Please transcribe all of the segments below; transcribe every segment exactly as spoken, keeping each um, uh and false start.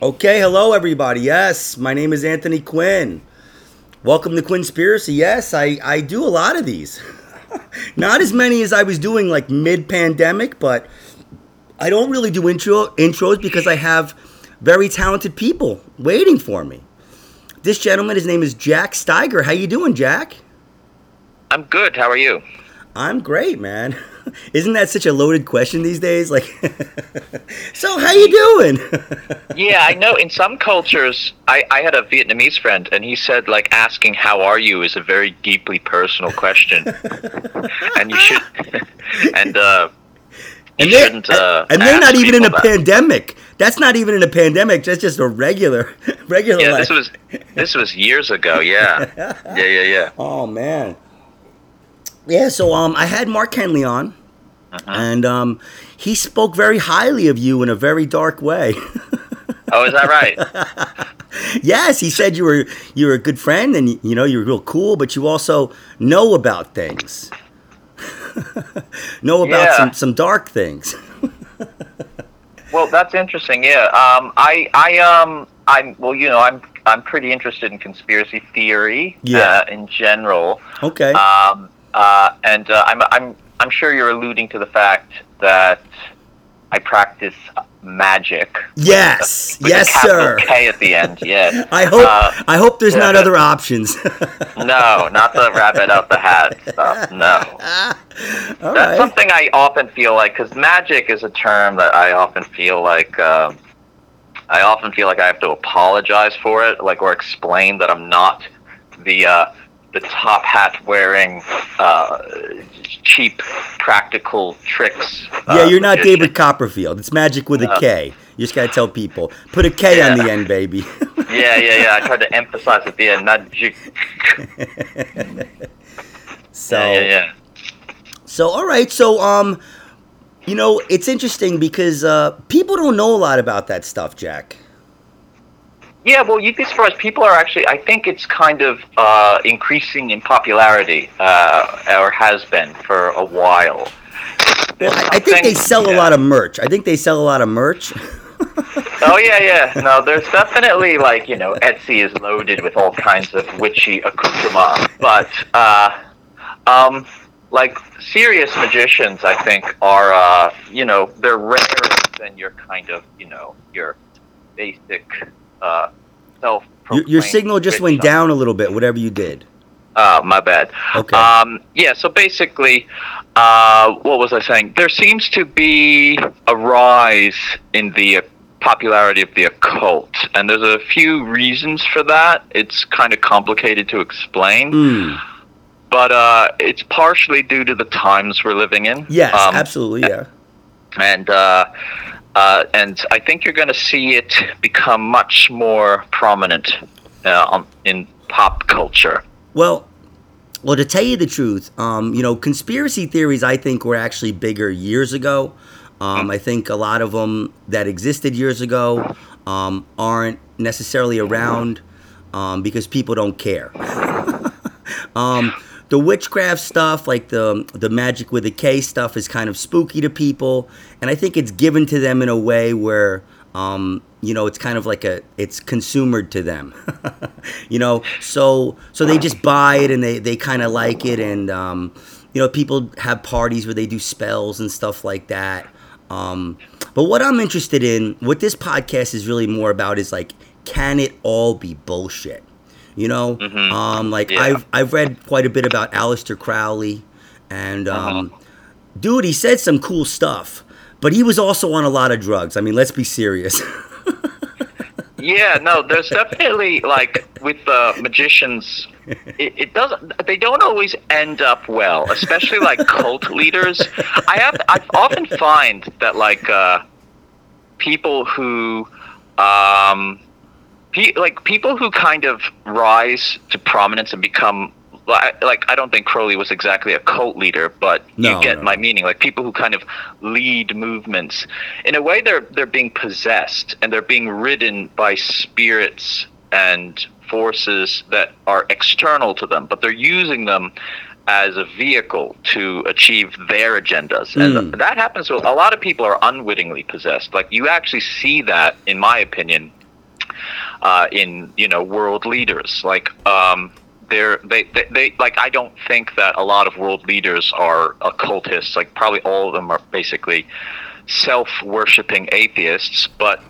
Okay, hello everybody. Yes, my name is Anthony Quinn. Welcome to Quinnspiracy. Yes, I, I do a lot of these. Not as many as I was doing like mid-pandemic, but I don't really do intro intros because I have very talented people waiting for me. This gentleman, his name is Jack Steiger. How you doing, Jack? I'm good. How are you? I'm great, man. Isn't that such a loaded question these days? Like, so how you doing? Yeah, I know. In some cultures, I, I had a Vietnamese friend, and he said, like, asking how are you is a very deeply personal question, and you should, and uh, you and shouldn't. Uh, and they're not even in a that. pandemic. That's not even in a pandemic. That's just a regular, regular. Yeah, life. this was this was years ago. Yeah, yeah, yeah, yeah. Oh man. Yeah, so um, I had Mark Henley on, uh-huh. and um, he spoke very highly of you in a very dark way. Oh, is that right? Yes, he said you were you were a good friend, and you know you were real cool, but you also know about things, know about yeah. some, some dark things. Well, that's interesting. Yeah, um, I I um I'm well, you know, I'm I'm pretty interested in conspiracy theory, yeah, uh, in general. Okay. Um. Uh, and uh, I'm I'm I'm sure you're alluding to the fact that I practice magic. Yes, with a, with yes, a sir. K at the end. Yes. I hope uh, I hope there's yeah, not other options. No, not the rabbit out the hat stuff. No. All That's right. something I often feel like, because magic is a term that I often feel like uh, I often feel like I have to apologize for it, like or explain that I'm not the. Uh, the top hat wearing uh, cheap practical tricks. Uh, yeah, you're not David Copperfield. It's magic with no. a K. You just got to tell people. Put a K yeah. on the end, baby. yeah, yeah, yeah. I tried to emphasize at the end. Not j- So, yeah, yeah, yeah. So, all right. So, um, you know, it's interesting because uh, people don't know a lot about that stuff, Jack. Yeah, well, you'd be surprised. People are actually, I think it's kind of uh, increasing in popularity, uh, or has been for a while. Well, I, I think they sell yeah. a lot of merch. I think they sell a lot of merch. Oh, yeah, yeah. No, there's definitely, like, you know, Etsy is loaded with all kinds of witchy accoutrements. But, uh, um, like, serious magicians, I think, are, uh, you know, they're rarer than your kind of, you know, your basic... Uh, your, your signal just went down a little bit, whatever you did. Oh, uh, my bad. Okay. Um, yeah, so basically, uh, what was I saying? There seems to be a rise in the popularity of the occult, and there's a few reasons for that. It's kind of complicated to explain, mm. but uh, it's partially due to the times we're living in. Yes, um, absolutely, yeah. And... Uh, Uh, and I think you're going to see it become much more prominent uh, on, in pop culture. Well, well, to tell you the truth, um, you know, conspiracy theories I think were actually bigger years ago. Um, mm-hmm. I think a lot of them that existed years ago um, aren't necessarily around um, because people don't care. um, The witchcraft stuff, like the the magic with a K stuff, is kind of spooky to people, and I think it's given to them in a way where, um, you know, it's kind of like a it's consumered to them, you know. So so they just buy it and they, they kind of like it, and um, you know, people have parties where they do spells and stuff like that. Um, but what I'm interested in, what this podcast is really more about, is like, can it all be bullshit? You know, mm-hmm. um, like yeah. I've I've read quite a bit about Aleister Crowley, and um, uh-huh. dude, he said some cool stuff, but he was also on a lot of drugs. I mean, let's be serious. Yeah, no, there's definitely like with the uh, magicians, it, it doesn't. They don't always end up well, especially like cult leaders. I have I often find that like uh, people who. Um, Pe- like people who kind of rise to prominence and become like I don't think Crowley was exactly a cult leader, but no, you get no. my meaning. Like people who kind of lead movements in a way, they're they're being possessed and they're being ridden by spirits and forces that are external to them, but they're using them as a vehicle to achieve their agendas. Mm. And that happens. So a lot of people are unwittingly possessed. Like you actually see that, in my opinion, uh, in, you know, world leaders. Like, um, they're, they, they, they, like, I don't think that a lot of world leaders are occultists. Like, probably all of them are basically self-worshipping atheists, but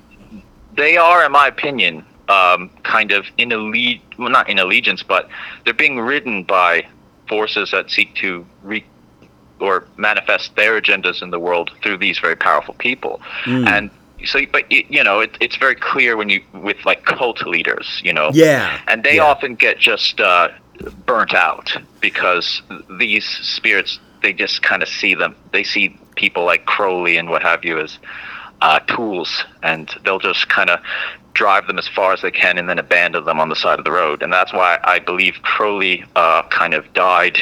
they are, in my opinion, um, kind of in alle- well, not in allegiance, but they're being ridden by forces that seek to re- or manifest their agendas in the world through these very powerful people. Mm. And so, but it, you know, it, it's very clear when you with like cult leaders, you know, yeah, and they yeah. often get just uh, burnt out because these spirits, they just kind of see them. They see people like Crowley and what have you as uh, tools, and they'll just kind of drive them as far as they can and then abandon them on the side of the road. And that's why I believe Crowley uh, kind of died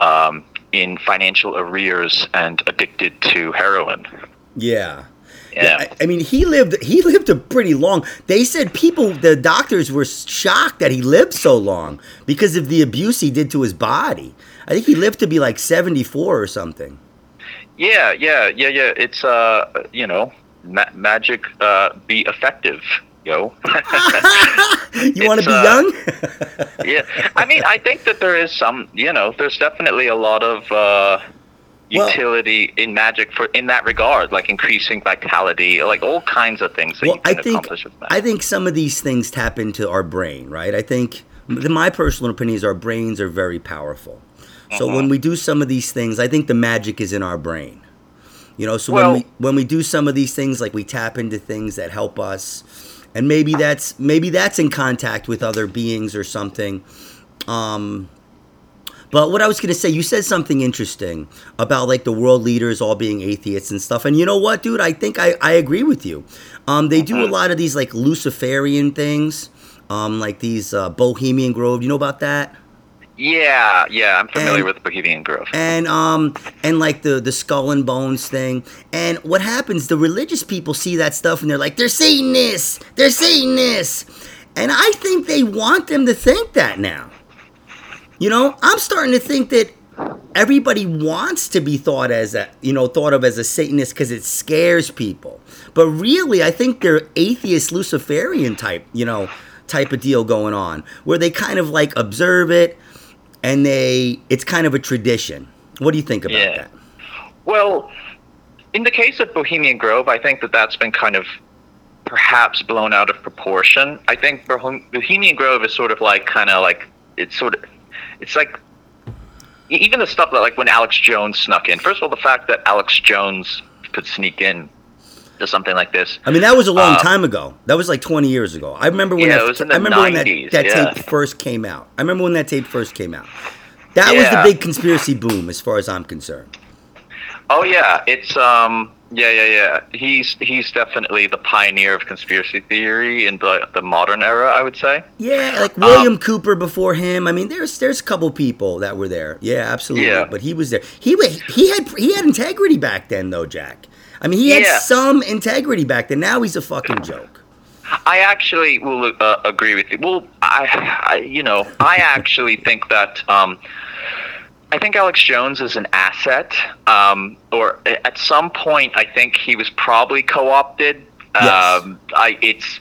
um, in financial arrears and addicted to heroin. Yeah. Yeah. yeah I, I mean, he lived he lived a pretty long. They said people, the doctors were shocked that he lived so long because of the abuse he did to his body. I think he lived to be like seventy-four or something. Yeah, yeah, yeah, yeah. It's, uh, you know, ma- magic, uh, be effective, yo. You want to be uh, young? Yeah. I mean, I think that there is some, you know, there's definitely a lot of uh, utility well, in magic for in that regard, like increasing vitality, like all kinds of things that well, you can I think, accomplish with that. I think some of these things tap into our brain, right? I think, my personal opinion is our brains are very powerful. So when we do some of these things, I think the magic is in our brain. You know, so well, when we when we do some of these things, like we tap into things that help us, and maybe that's maybe that's in contact with other beings or something. Um, but what I was going to say, you said something interesting about like the world leaders all being atheists and stuff. And you know what, dude, I think I, I agree with you. Um, they do a lot of these like Luciferian things, um, like these uh, Bohemian Grove. You know about that? Yeah, yeah, I'm familiar and, with Bohemian Grove. And um and like the, the skull and bones thing. And what happens, the religious people see that stuff and they're like, they're Satanists, they're Satanists. And I think they want them to think that now. You know, I'm starting to think that everybody wants to be thought as a, you know, thought of as a Satanist because it scares people. But really, I think they're atheist Luciferian type, you know, type of deal going on where they kind of like observe it. And they, it's kind of a tradition. What do you think about yeah. that? Well, in the case of Bohemian Grove, I think that that's been kind of perhaps blown out of proportion. I think Bohemian Grove is sort of like, kind of like, it's sort of, it's like, even the stuff that like when Alex Jones snuck in. First of all, the fact that Alex Jones could sneak in to something like this. I mean, that was a long uh, time ago. That was like twenty years ago. I remember when yeah, that, it was in the I remember nineties, when that, that yeah. tape first came out. I remember when that tape first came out. That yeah. was the big conspiracy boom as far as I'm concerned. Oh yeah, it's um yeah, yeah, yeah. He's he's definitely the pioneer of conspiracy theory in the the modern era, I would say. Yeah, like William um, Cooper before him. I mean, there's there's a couple people that were there. Yeah, absolutely. Yeah. But he was there. He he had he had integrity back then though, Jack. I mean, he had yeah. some integrity back then. Now he's a fucking joke. I actually will uh, agree with you. Well, I, I you know, I actually think that um, I think Alex Jones is an asset. Um, or at some point, I think he was probably co-opted. Um, yes. I it's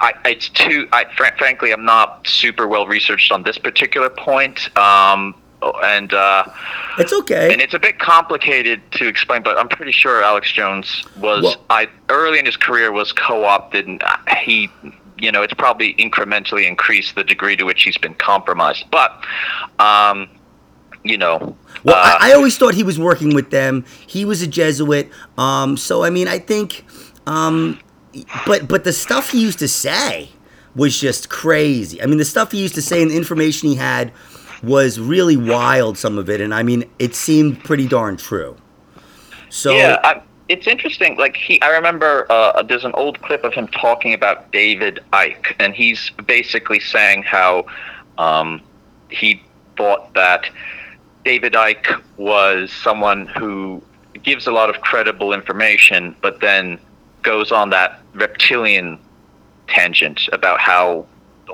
I, it's too. I fr- frankly, I'm not super well researched on this particular point. Um, Oh, and uh, it's okay, and it's a bit complicated to explain, but I'm pretty sure Alex Jones was well, I early in his career was co-opted, and he, you know, it's probably incrementally increased the degree to which he's been compromised. But, um, you know, well, uh, I, I always thought he was working with them. He was a Jesuit, um, so I mean, I think, um, but but the stuff he used to say was just crazy. I mean, the stuff he used to say and the information he had was really wild, some of it, and I mean, it seemed pretty darn true. So yeah, I, it's interesting. Like he, I remember uh, there's an old clip of him talking about David Icke, and he's basically saying how um, he thought that David Icke was someone who gives a lot of credible information, but then goes on that reptilian tangent about how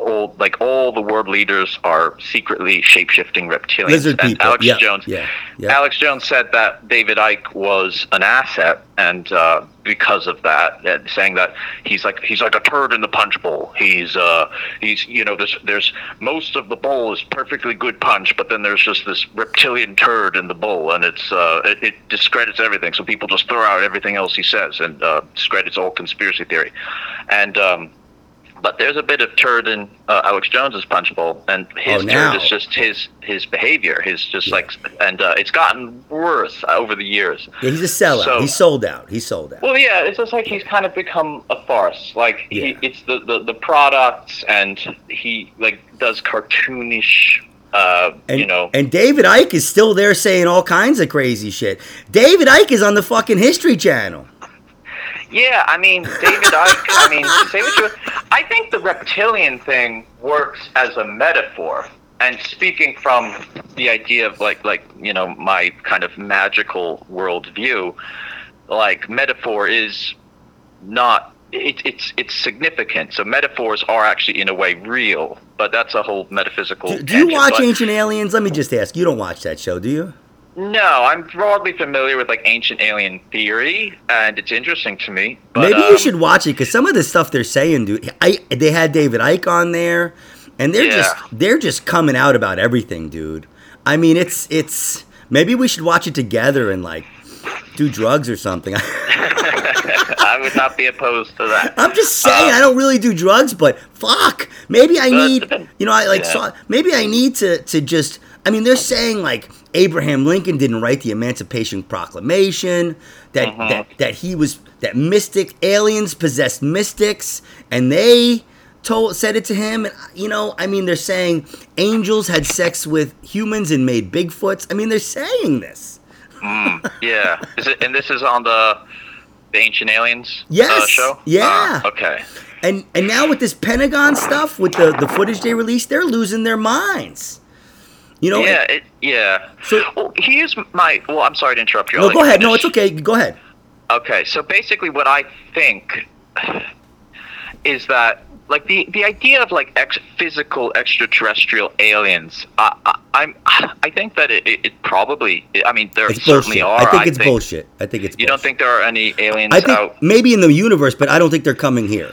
all like all the world leaders are secretly shape-shifting reptilians. Lizard and people. Alex yeah. Jones. Yeah. Yeah. Alex Jones said that David Icke was an asset, and uh, because of that, uh, saying that he's like he's like a turd in the punch bowl. He's uh he's you know there's there's most of the bowl is perfectly good punch, but then there's just this reptilian turd in the bowl, and it's uh it, it discredits everything. So people just throw out everything else he says and uh, discredits all conspiracy theory, and um. But there's a bit of turd in uh, Alex Jones's punch bowl, and his oh, turd is just his his behavior. His just yeah. like, and uh, it's gotten worse over the years. Yeah, he's a sellout. So, he sold out. He sold out. Well, yeah, it's just like he's kind of become a farce. Like yeah. he, it's the, the, the products, and he like does cartoonish. Uh, and, you know. And David Icke is still there saying all kinds of crazy shit. David Icke is on the fucking History Channel. Yeah, I mean, David Icke, I mean, say what you I think the reptilian thing works as a metaphor. And speaking from the idea of, like, like you know, my kind of magical worldview, like, metaphor is not, it, it's it's significant. So metaphors are actually, in a way, real. But that's a whole metaphysical Do, do you tangent, watch but, Ancient Aliens? Let me just ask. You don't watch that show, do you? No, I'm broadly familiar with like ancient alien theory, and it's interesting to me. But, Maybe um, you should watch it, because some of the stuff they're saying, dude. I they had David Icke on there, and they're yeah. just they're just coming out about everything, dude. I mean, it's it's maybe we should watch it together and like do drugs or something. I would not be opposed to that. I'm just saying, um, I don't really do drugs, but fuck, maybe I need you know, I like yeah. so, maybe I need to to just. I mean, they're saying like. Abraham Lincoln didn't write the Emancipation Proclamation, that, uh-huh. that that he was, that mystic aliens possessed mystics, and they told said it to him. And, you know, I mean, they're saying angels had sex with humans and made Bigfoots. I mean, they're saying this. Mm, yeah. Is it, and this is on the, the Ancient Aliens yes, uh, show? Yeah. Uh, okay. And and now with this Pentagon stuff, with the, the footage they released, they're losing their minds. You know, yeah, it, yeah. So, well, here's my. Well, I'm sorry to interrupt you. No, go ahead. Finish. No, it's okay. Go ahead. Okay, so basically, what I think is that, like, the, the idea of like ex- physical extraterrestrial aliens. I, I I'm I think that it, it probably. I mean, there it's certainly bullshit. are. I think it's I think, bullshit. I think it's. You bullshit. Don't think there are any aliens I think out? Maybe in the universe, but I don't think they're coming here.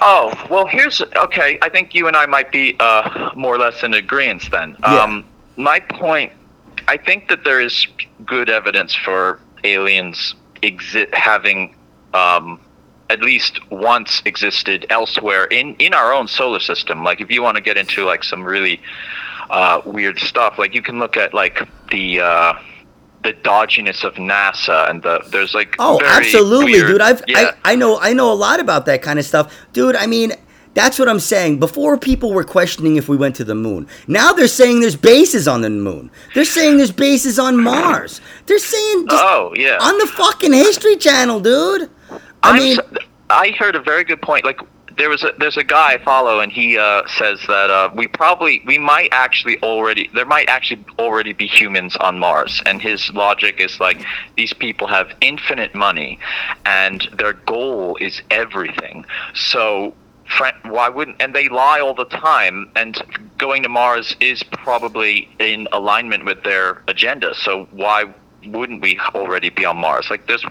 Oh, well, here's, okay, I think you and I might be uh, more or less in agreement then. Yeah. Um, my point, I think that there is good evidence for aliens exi- having um, at least once existed elsewhere in, in our own solar system. Like, if you want to get into, like, some really uh, weird stuff, like, you can look at, like, the... Uh, the dodginess of NASA and the there's like oh very absolutely weird, dude I've yeah. I, I know I know a lot about that kind of stuff, dude. I mean, that's what I'm saying. Before, people were questioning if we went to the moon. Now they're saying there's bases on the moon. They're saying there's bases on Mars. They're saying just oh yeah on the fucking History Channel, dude. I I'm mean so, I heard a very good point. Like, There was a, there's a guy I follow, and he uh, says that uh, we probably, we might actually already, there might actually already be humans on Mars. And his logic is like, these people have infinite money, and their goal is everything. So why wouldn't, and they lie all the time, and going to Mars is probably in alignment with their agenda. So why wouldn't we already be on Mars? Like, there's,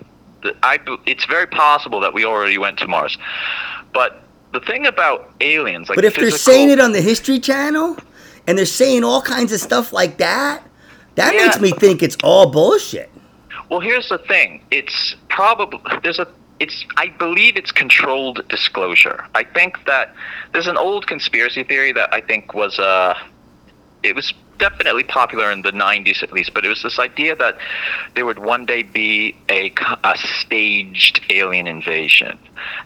I, it's very possible that we already went to Mars. But the thing about aliens, like, but if physical, they're saying it on the History Channel, and they're saying all kinds of stuff like that, that yeah. makes me think it's all bullshit. Well, here's the thing: it's probably there's a. It's I believe it's controlled disclosure. I think that there's an old conspiracy theory that I think was uh, it was definitely popular in the nineties at least, but it was this idea that there would one day be a, a staged alien invasion.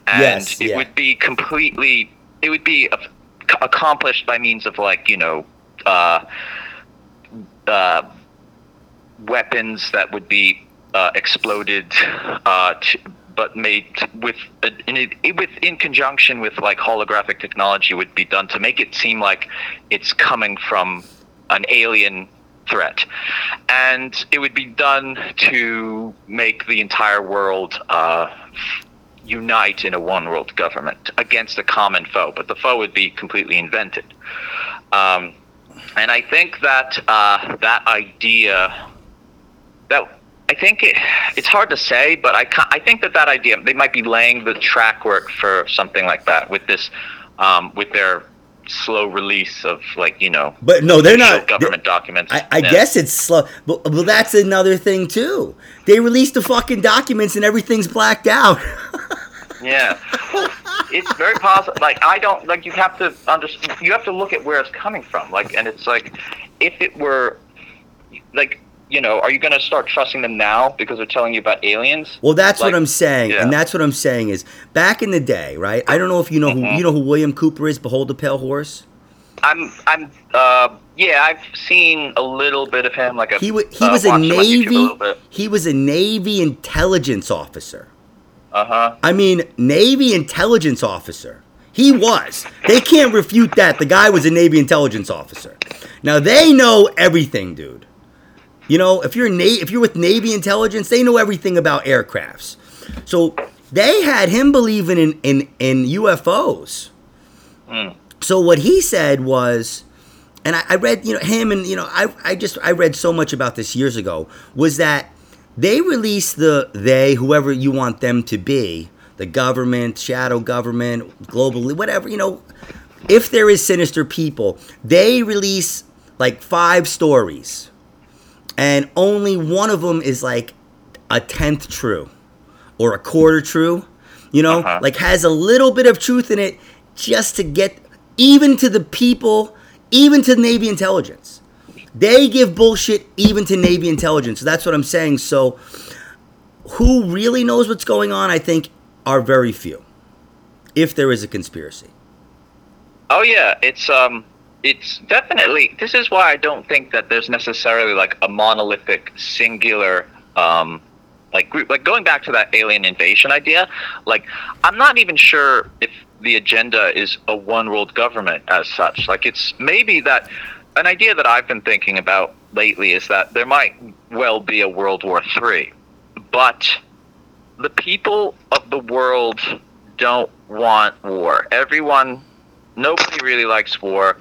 And yes, it yeah. would be completely, it would be a, accomplished by means of, like, you know, uh, uh, weapons that would be uh, exploded, uh, to, but made with, uh, in, it, with in conjunction with, like, holographic technology would be done to make it seem like it's coming from an alien threat. And it would be done to make the entire world uh, unite in a one-world government against a common foe, but the foe would be completely invented. Um, and I think that uh, that idea, that I think it, it's hard to say, but I, I think that that idea, they might be laying the track work for something like that with this, um, with their slow release of, like, you know, but no, they're not government they're, documents. I, I guess it's slow, but well, that's another thing too. They released the fucking documents and everything's blacked out. Yeah, well, it's very possible. Like, I don't like. You have to understand. You have to look at where it's coming from. Like, and it's like, if it were, like, you know, are you going to start trusting them now because they're telling you about aliens? Well, that's like, what I'm saying, yeah. and that's what I'm saying is, back in the day, right? I don't know if you know mm-hmm. who you know who William Cooper is. Behold the Pale Horse. I'm, I'm, uh, yeah, I've seen a little bit of him. Like a, he, w- he uh, was a Navy, a he was a Navy intelligence officer. Uh huh. I mean, Navy intelligence officer. He was. They can't refute that. The guy was a Navy intelligence officer. Now they know everything, dude. You know, if you're Na- if you're with Navy intelligence, they know everything about aircrafts. So they had him believing in in, in U F Os. Mm. So what he said was, and I, I read, you know, him and, you know, I I just I read so much about this years ago, was that they released the they whoever you want them to be, the government, shadow government, globally, whatever, you know, if there is sinister people, they release like five stories. And only one of them is like a tenth true or a quarter true, you know, uh-huh. like has a little bit of truth in it just to get even to the people, even to Navy intelligence. They give bullshit even to Navy intelligence. So that's what I'm saying. So who really knows what's going on, I think, are very few, if there is a conspiracy. Oh, yeah. It's... um. It's definitely, this is why I don't think that there's necessarily like a monolithic singular um, like group. Like, going back to that alien invasion idea, like, I'm not even sure if the agenda is a one world government as such. Like, it's maybe that an idea that I've been thinking about lately is that there might well be a World War Three, but the people of the world don't want war. Everyone... Nobody really likes war,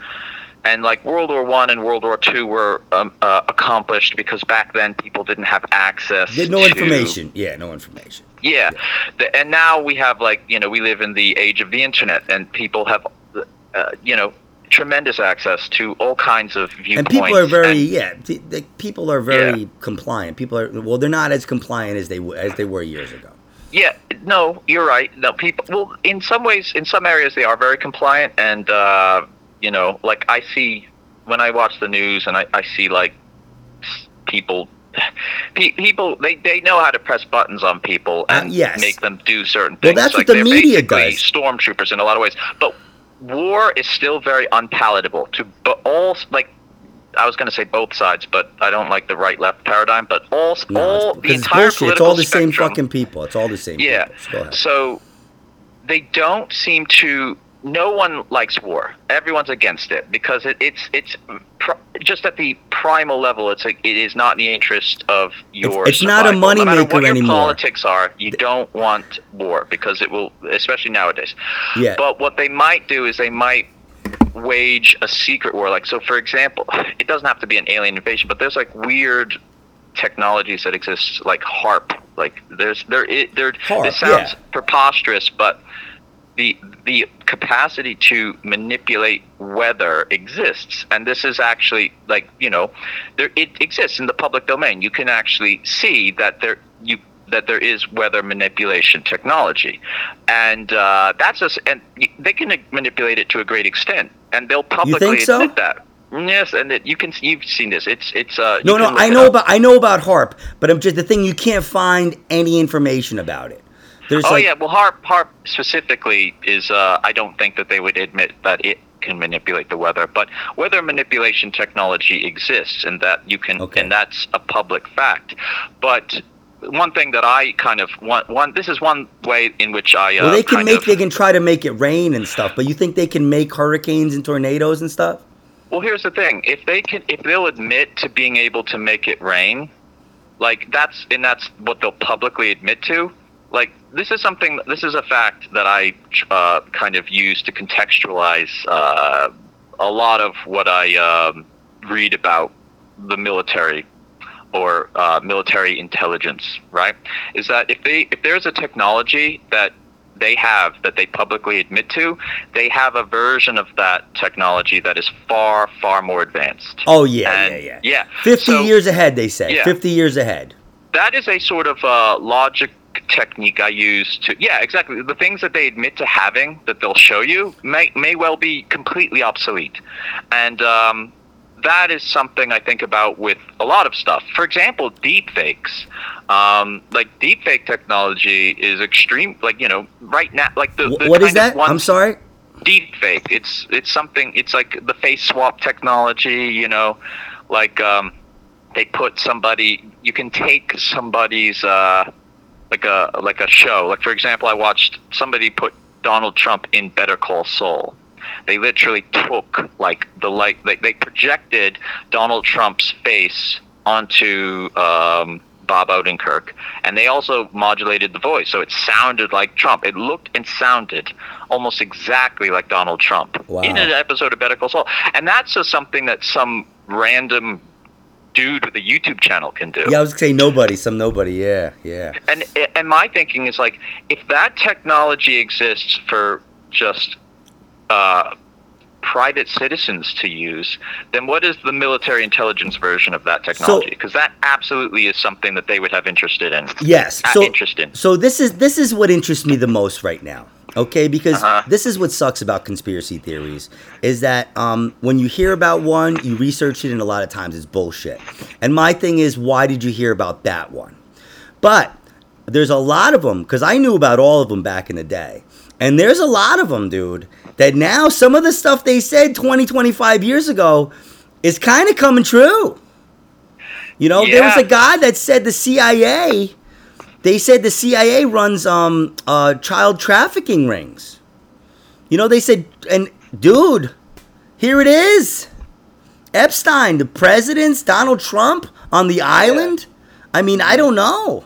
and like World War One and World War Two were um, uh, accomplished because back then people didn't have access. There's no to, information. Yeah, no information. Yeah, yeah. The, and now we have, like, you know, we live in the age of the internet, and people have uh, you know, tremendous access to all kinds of viewpoints. And people are very and, yeah, the, the people are very yeah. compliant. People are well, they're not as compliant as they as they were years ago. Yeah, no, you're right. No, people. Well, in some ways, in some areas, they are very compliant, and uh, you know, like I see when I watch the news, and I, I see like people, pe- people, they, they know how to press buttons on people and uh, yes. make them do certain things. Well, that's like what the media does. Stormtroopers in a lot of ways, but war is still very unpalatable to but all like. I was going to say both sides, but I don't like the right-left paradigm. But all, no, all the entire bullshit. political It's all the spectrum, same fucking people. It's all the same yeah. people. Go ahead. So they don't seem to – no one likes war. Everyone's against it because it, it's it's pr- just at the primal level, it's like it is not in the interest of your It's, it's not a moneymaker anymore. No matter what your anymore. politics are, you the, don't want war because it will – especially nowadays. Yeah. But what they might do is they might – wage a secret war. Like, so for example, it doesn't have to be an alien invasion, but there's like weird technologies that exist, like HAARP. Like there's there it there HAARP, this sounds yeah. preposterous, but the the capacity to manipulate weather exists, and this is actually, like, you know, there it exists in the public domain. You can actually see that there you that there is weather manipulation technology, and uh, that's us. And they can manipulate it to a great extent, and they'll publicly you think so? admit that. Yes, and it, you can you've seen this. It's it's uh, no no. I know about I know about HAARP, but I'm just the thing. You can't find any information about it. There's oh like, yeah, well HAARP HAARP specifically is. Uh, I don't think that they would admit that it can manipulate the weather, but weather manipulation technology exists, and that you can, okay. and that's a public fact, but. One thing that I kind of want, one this is one way in which I uh, well they can make of, they can try to make it rain and stuff, but you think they can make hurricanes and tornadoes and stuff? Well, here's the thing: if they can, if they'll admit to being able to make it rain, like that's and that's what they'll publicly admit to, like, this is something, this is a fact that I uh, kind of use to contextualize uh, a lot of what I um, read about the military or uh, military intelligence, right? Is that if they, if there's a technology that they have that they publicly admit to, they have a version of that technology that is far, far more advanced. Oh, yeah, and, yeah, yeah. yeah. fifty so, years ahead, they say. Yeah. fifty years ahead. That is a sort of uh, logic technique I use to... Yeah, exactly. The things that they admit to having that they'll show you may, may well be completely obsolete. And um, that is something I think about with a lot of stuff. For example, deepfakes. Um, like, deepfake technology is extreme, like, you know, right now, like, the, the what is that? I'm sorry? Deepfake. It's, it's something, it's like the face swap technology, you know, like, um, they put somebody, you can take somebody's, uh, like a, like a show. Like, for example, I watched somebody put Donald Trump in Better Call Saul. They literally took, like, the light, they, they projected Donald Trump's face onto, um, Bob Odenkirk, and they also modulated the voice, so it sounded like Trump. It looked and sounded almost exactly like Donald Trump. Wow. In an episode of Better Call Saul. And that's just something that some random dude with a YouTube channel can do. Yeah, I was going to say nobody, some nobody, yeah, yeah. And, and my thinking is, like, if that technology exists for just uh, private citizens to use, then what is the military intelligence version of that technology? Because so, that absolutely is something that they would have interested in. Yes. So, interest in. So this is this is what interests me the most right now. Okay, because uh-huh. this is what sucks about conspiracy theories is that um, when you hear about one, you research it, and a lot of times it's bullshit. And my thing is, why did you hear about that one? But there's a lot of them, because I knew about all of them back in the day. And there's a lot of them, dude, that now some of the stuff they said twenty, twenty-five years ago is kind of coming true. You know, yeah. There was a guy that said the C I A, they said the C I A runs um, uh, child trafficking rings. You know, they said, and dude, here it is. Epstein, the presidents, Donald Trump on the island. I mean, I don't know.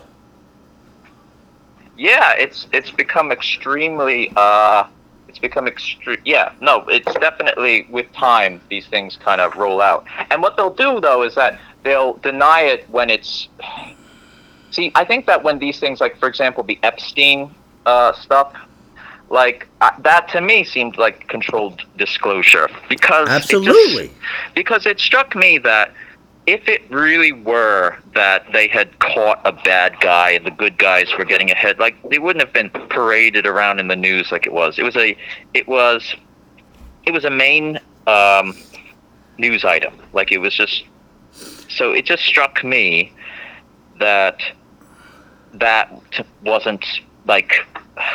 Yeah, it's it's become extremely, uh, it's become extreme. Yeah, no, it's definitely with time these things kind of roll out. And what they'll do though is that they'll deny it when it's. See, I think that when these things, like for example, the Epstein uh, stuff, like uh, that to me seemed like controlled disclosure because absolutely it just, because it struck me that. If it really were that they had caught a bad guy and the good guys were getting ahead, like they wouldn't have been paraded around in the news like it was. It was a, it was, it was a main um, news item. Like it was just, so it just struck me that that wasn't like.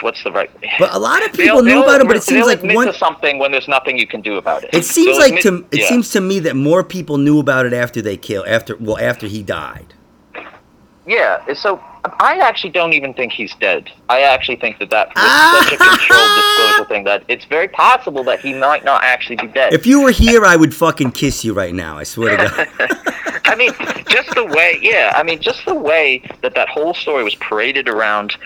What's the right? But a lot of people they'll, knew they'll, about it, but it seems like one something when there's nothing you can do about it. It seems they'll like admit, to it yeah. seems to me that more people knew about it after they killed after well after he died. Yeah, so I actually don't even think he's dead. I actually think that that was ah! such a controlled disclosure thing that it's very possible that he might not actually be dead. If you were here, I would fucking kiss you right now. I swear to God. I mean, just the way, yeah. I mean, just the way that that whole story was paraded around.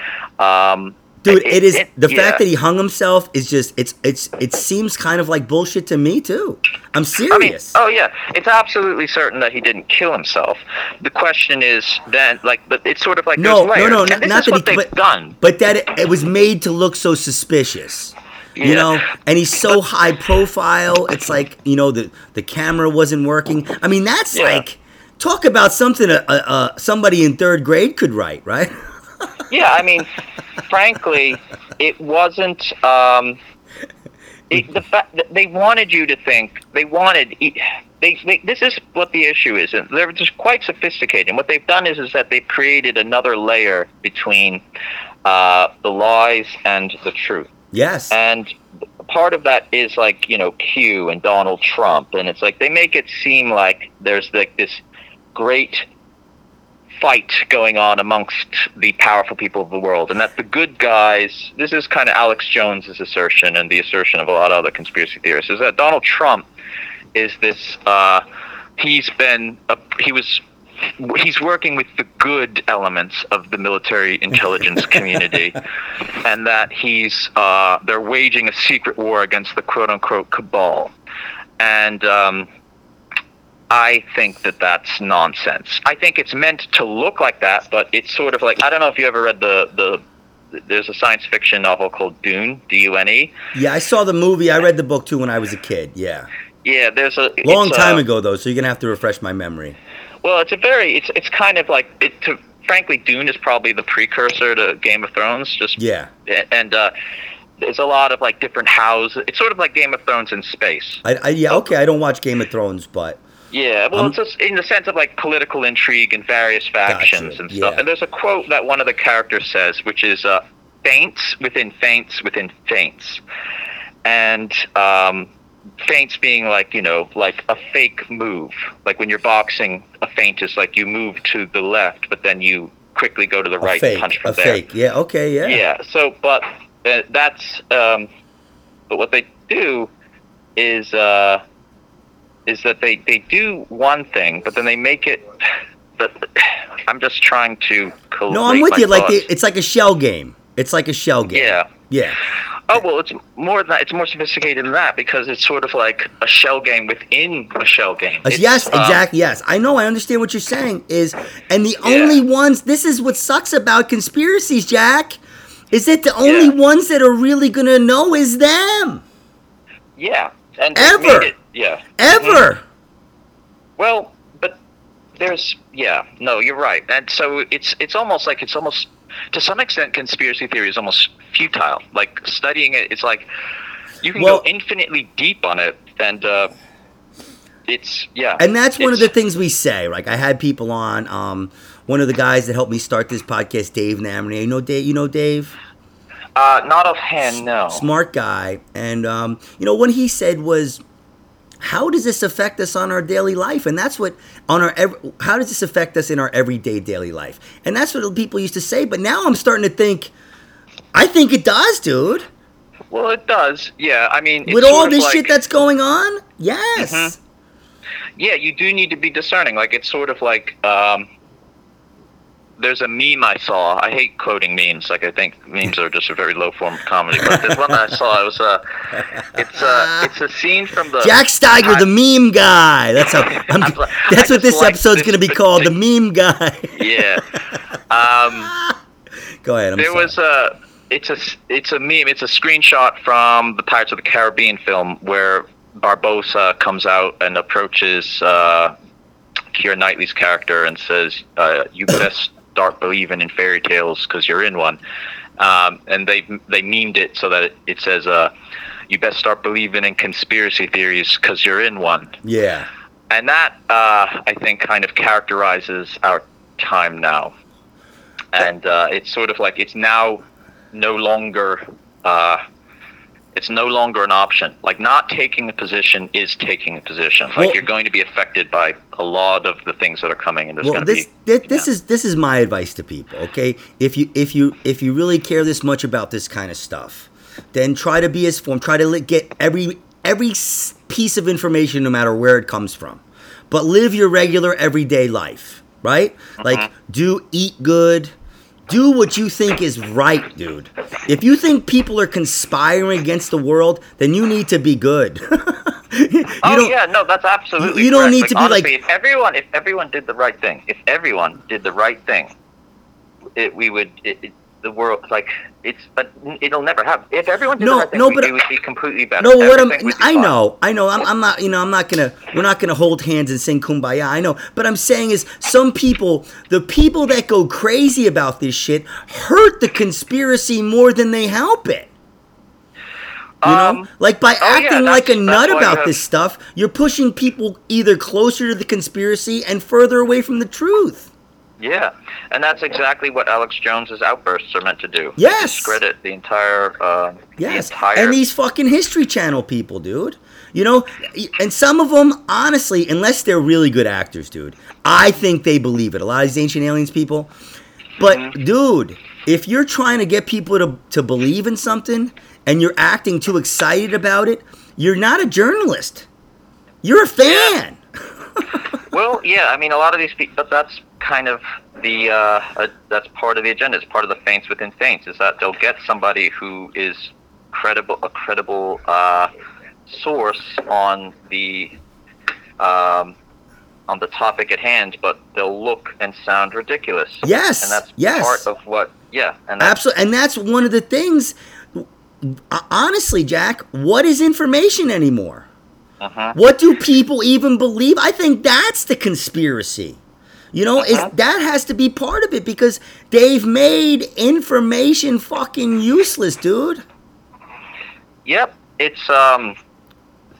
Um, Dude, it, it is it, the yeah. fact that he hung himself is just it's it's it seems kind of like bullshit to me too. I'm serious. I mean, oh yeah, it's absolutely certain that he didn't kill himself. The question is then, like, but it's sort of like no, no, no, not, not that he, they've but, done, but that it, it was made to look so suspicious, yeah. you know. And he's so high profile. It's like you know the the camera wasn't working. I mean, that's yeah. like talk about something a, a, a somebody in third grade could write, right? Yeah, I mean, frankly, it wasn't. Um, it, the fact that they wanted you to think they wanted. They, they this is what the issue is. They're just quite sophisticated. And what they've done is is that they've created another layer between uh, the lies and the truth. Yes. And part of that is like you know Q and Donald Trump, and it's like they make it seem like there's like this great. Fight going on amongst the powerful people of the world, and that the good guys, this is kind of Alex Jones's assertion and the assertion of a lot of other conspiracy theorists, is that Donald Trump is this, uh, he's been, a, he was he's working with the good elements of the military intelligence community, and that he's uh, they're waging a secret war against the quote-unquote cabal. And um, I think that that's nonsense. I think it's meant to look like that, but it's sort of like, I don't know if you ever read the the. There's a science fiction novel called Dune, D U N E. Yeah, I saw the movie. I read the book, too, when I was a kid, yeah. Yeah, there's a... Long time a, ago, though, so you're going to have to refresh my memory. Well, it's a very... It's it's kind of like... It, to, frankly, Dune is probably the precursor to Game of Thrones. Just Yeah. And uh, there's a lot of, like, different houses. It's sort of like Game of Thrones in space. I, I, yeah, okay, I don't watch Game of Thrones, but... Yeah, well, um, it's just in the sense of, like, political intrigue and various factions gotcha, and stuff. Yeah. And there's a quote that one of the characters says, which is, uh, feints within feints within feints. And um, feints being, like, you know, like a fake move. Like, when you're boxing, a feint is, like, you move to the left, but then you quickly go to the right fake, and punch from a there. fake, yeah, okay, yeah. Yeah, so, but uh, that's, um, but what they do is... Uh, is that they, they do one thing, but then they make it... But I'm just trying to... No, I'm with you. Thoughts. Like the, It's like a shell game. It's like a shell game. Yeah. Yeah. Oh, well, it's more than that. It's more sophisticated than that, because it's sort of like a shell game within a shell game. It's, yes, um, exactly, yes. I know, I understand what you're saying. Is And the yeah. only ones... This is what sucks about conspiracies, Jack, is that the only yeah. ones that are really going to know is them. Yeah. And Ever. It, yeah. Ever. Mm-hmm. Well, but there's yeah, no, you're right. And so it's it's almost like it's almost to some extent conspiracy theory is almost futile. Like studying it, it's like you can well, go infinitely deep on it, and uh, it's yeah. And that's one of the things we say. Like I had people on um, one of the guys that helped me start this podcast, Dave Namerney. You know Dave, you know Dave? Uh, not offhand, no. Smart guy. And, um, you know, what he said was, how does this affect us on our daily life? And that's what, on our, ev- how does this affect us in our everyday daily life? And that's what people used to say. But now I'm starting to think, I think it does, dude. Well, it does. Yeah. I mean, it's with all this like, shit that's going on? Yes. Mm-hmm. Yeah, you do need to be discerning. Like, it's sort of like, um, there's a meme I saw. I hate quoting memes. Like I think memes are just a very low form of comedy. But there's one that I saw. It was uh, it's uh, it's a scene from the Jack Steiger, the meme guy. That's how. I'm, I'm, that's what this like episode's going to be called, the meme guy. Yeah. Um, Go ahead. I'm there sorry. was a. It's a. It's a meme. It's a screenshot from the Pirates of the Caribbean film where Barbossa comes out and approaches uh, Keira Knightley's character and says, uh, "You best." Start believing in fairy tales because you're in one, um, and they they memed it so that it, it says, uh, "You best start believing in conspiracy theories because you're in one." Yeah, and that uh, I think kind of characterizes our time now, and uh, it's sort of like it's now no longer uh, it's no longer an option. Like not taking a position is taking a position. Like well, you're going to be affected by a lot of the things that are coming, and there's well, going to this, be. This, this is this is my advice to people. Okay, if you if you if you really care this much about this kind of stuff, then try to be as informed. Try to get every every piece of information, no matter where it comes from. But live your regular everyday life, right? Mm-hmm. Like do eat good. Do what you think is right, dude. If you think people are conspiring against the world, then you need to be good. oh yeah, no, that's absolutely. You don't correct. need like, to be honestly, like if everyone. If everyone did the right thing, if everyone did the right thing, it, we would. It, it, the world, like it's, but it'll never happen. If everyone did no, the right thing, no, we, but, it would be completely better. No, what I'm, I know, I know. I'm, I'm not, you know, I'm not gonna. We're not gonna hold hands and sing "Kumbaya." I know, but I'm saying is some people, the people that go crazy about this shit, hurt the conspiracy more than they help it. You know, um, like by acting oh yeah, like a nut about have, this stuff, you're pushing people either closer to the conspiracy and further away from the truth. Yeah, and that's exactly what Alex Jones's outbursts are meant to do. Yes, discredit the entire. Uh, yes, the entire... and these fucking History Channel people, dude. You know, and some of them, honestly, unless they're really good actors, dude, I think they believe it. A lot of these Ancient Aliens people, but mm-hmm. dude, if you're trying to get people to to believe in something. And you're acting too excited about it, you're not a journalist. You're a fan. Yeah. Well, yeah, I mean, a lot of these people, but that's kind of the, uh, uh, that's part of the agenda. It's part of the feints within feints, is that they'll get somebody who is credible, a credible uh, source on the, um, on the topic at hand, but they'll look and sound ridiculous. Yes, and that's yes. part of what, yeah. And that's, Absolutely, and that's one of the things, honestly, Jack, what is information anymore? Uh-huh. What do people even believe? I think that's the conspiracy. You know, uh-huh. is, that has to be part of it, because they've made information fucking useless, dude. Yep. It's, um,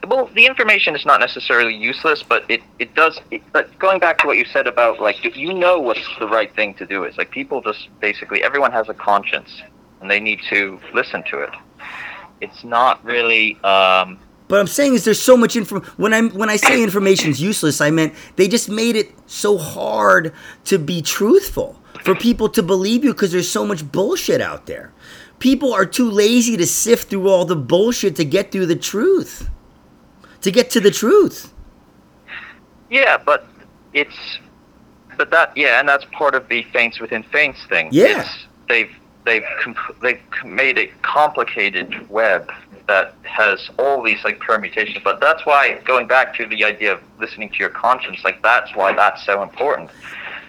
well, the information is not necessarily useless, but it, it does, it, but going back to what you said about, like, you know what's the right thing to do is, like, people just basically, everyone has a conscience, and they need to listen to it. It's not really, um... But I'm saying is there's so much info. When I when I say information's useless, I meant they just made it so hard to be truthful for people to believe you, because there's so much bullshit out there. People are too lazy to sift through all the bullshit to get through the truth, to get to the truth. Yeah, but it's but that yeah, and that's part of the feints within feints thing. Yeah, it's, they've they've comp- they've made a complicated web that has all these, like, permutations. But that's why, going back to the idea of listening to your conscience, like, that's why that's so important,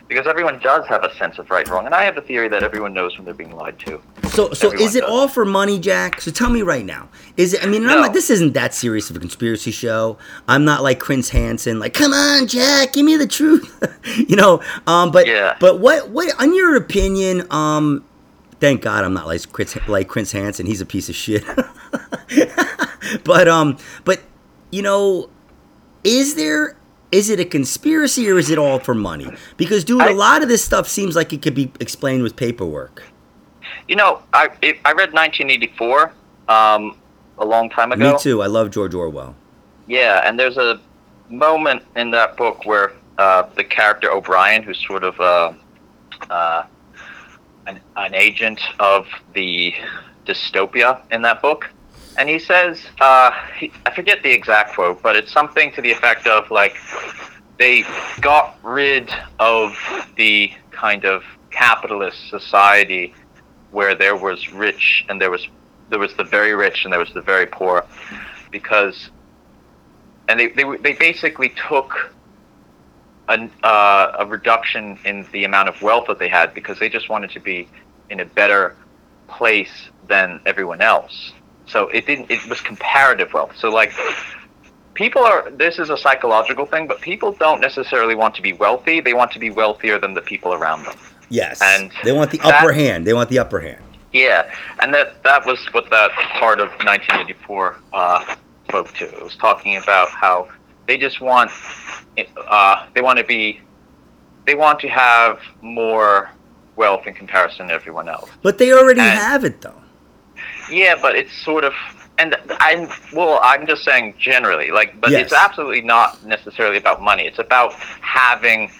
because everyone does have a sense of right wrong, and I have a theory that everyone knows when they're being lied to. So, so everyone is it does. All for money, Jack? So tell me right now, is it? I mean, no. I'm not, this isn't that serious of a conspiracy show. I'm not like Chris Hansen, like, come on, Jack, give me the truth, you know. Um, but yeah. but what what on your opinion? Um, thank God I'm not like Chris, like Chris Hansen. He's a piece of shit. but um but you know, is there is it a conspiracy or is it all for money? Because dude, I, a lot of this stuff seems like it could be explained with paperwork. You know, I it, I read nineteen eighty-four um a long time ago. Me too. I love George Orwell. Yeah, and there's a moment in that book where uh, the character O'Brien, who's sort of uh, uh, an an agent of the dystopia in that book. And he says, uh, he, I forget the exact quote, but it's something to the effect of, like, they got rid of the kind of capitalist society where there was rich and there was there was the very rich and there was the very poor, because, and they they, they basically took a, uh, a reduction in the amount of wealth that they had, because they just wanted to be in a better place than everyone else. So it didn't. It was comparative wealth. So, like, people are. This is a psychological thing, but people don't necessarily want to be wealthy. They want to be wealthier than the people around them. Yes, and they want the that, upper hand. They want the upper hand. Yeah, and that that was what that part of nineteen eighty-four uh, spoke to. It was talking about how they just want. Uh, they want to be. They want to have more wealth in comparison to everyone else. But they already and, have it, though. Yeah, but it's sort of, and I'm, well, I'm just saying generally, like, but yes. It's absolutely not necessarily about money. It's about having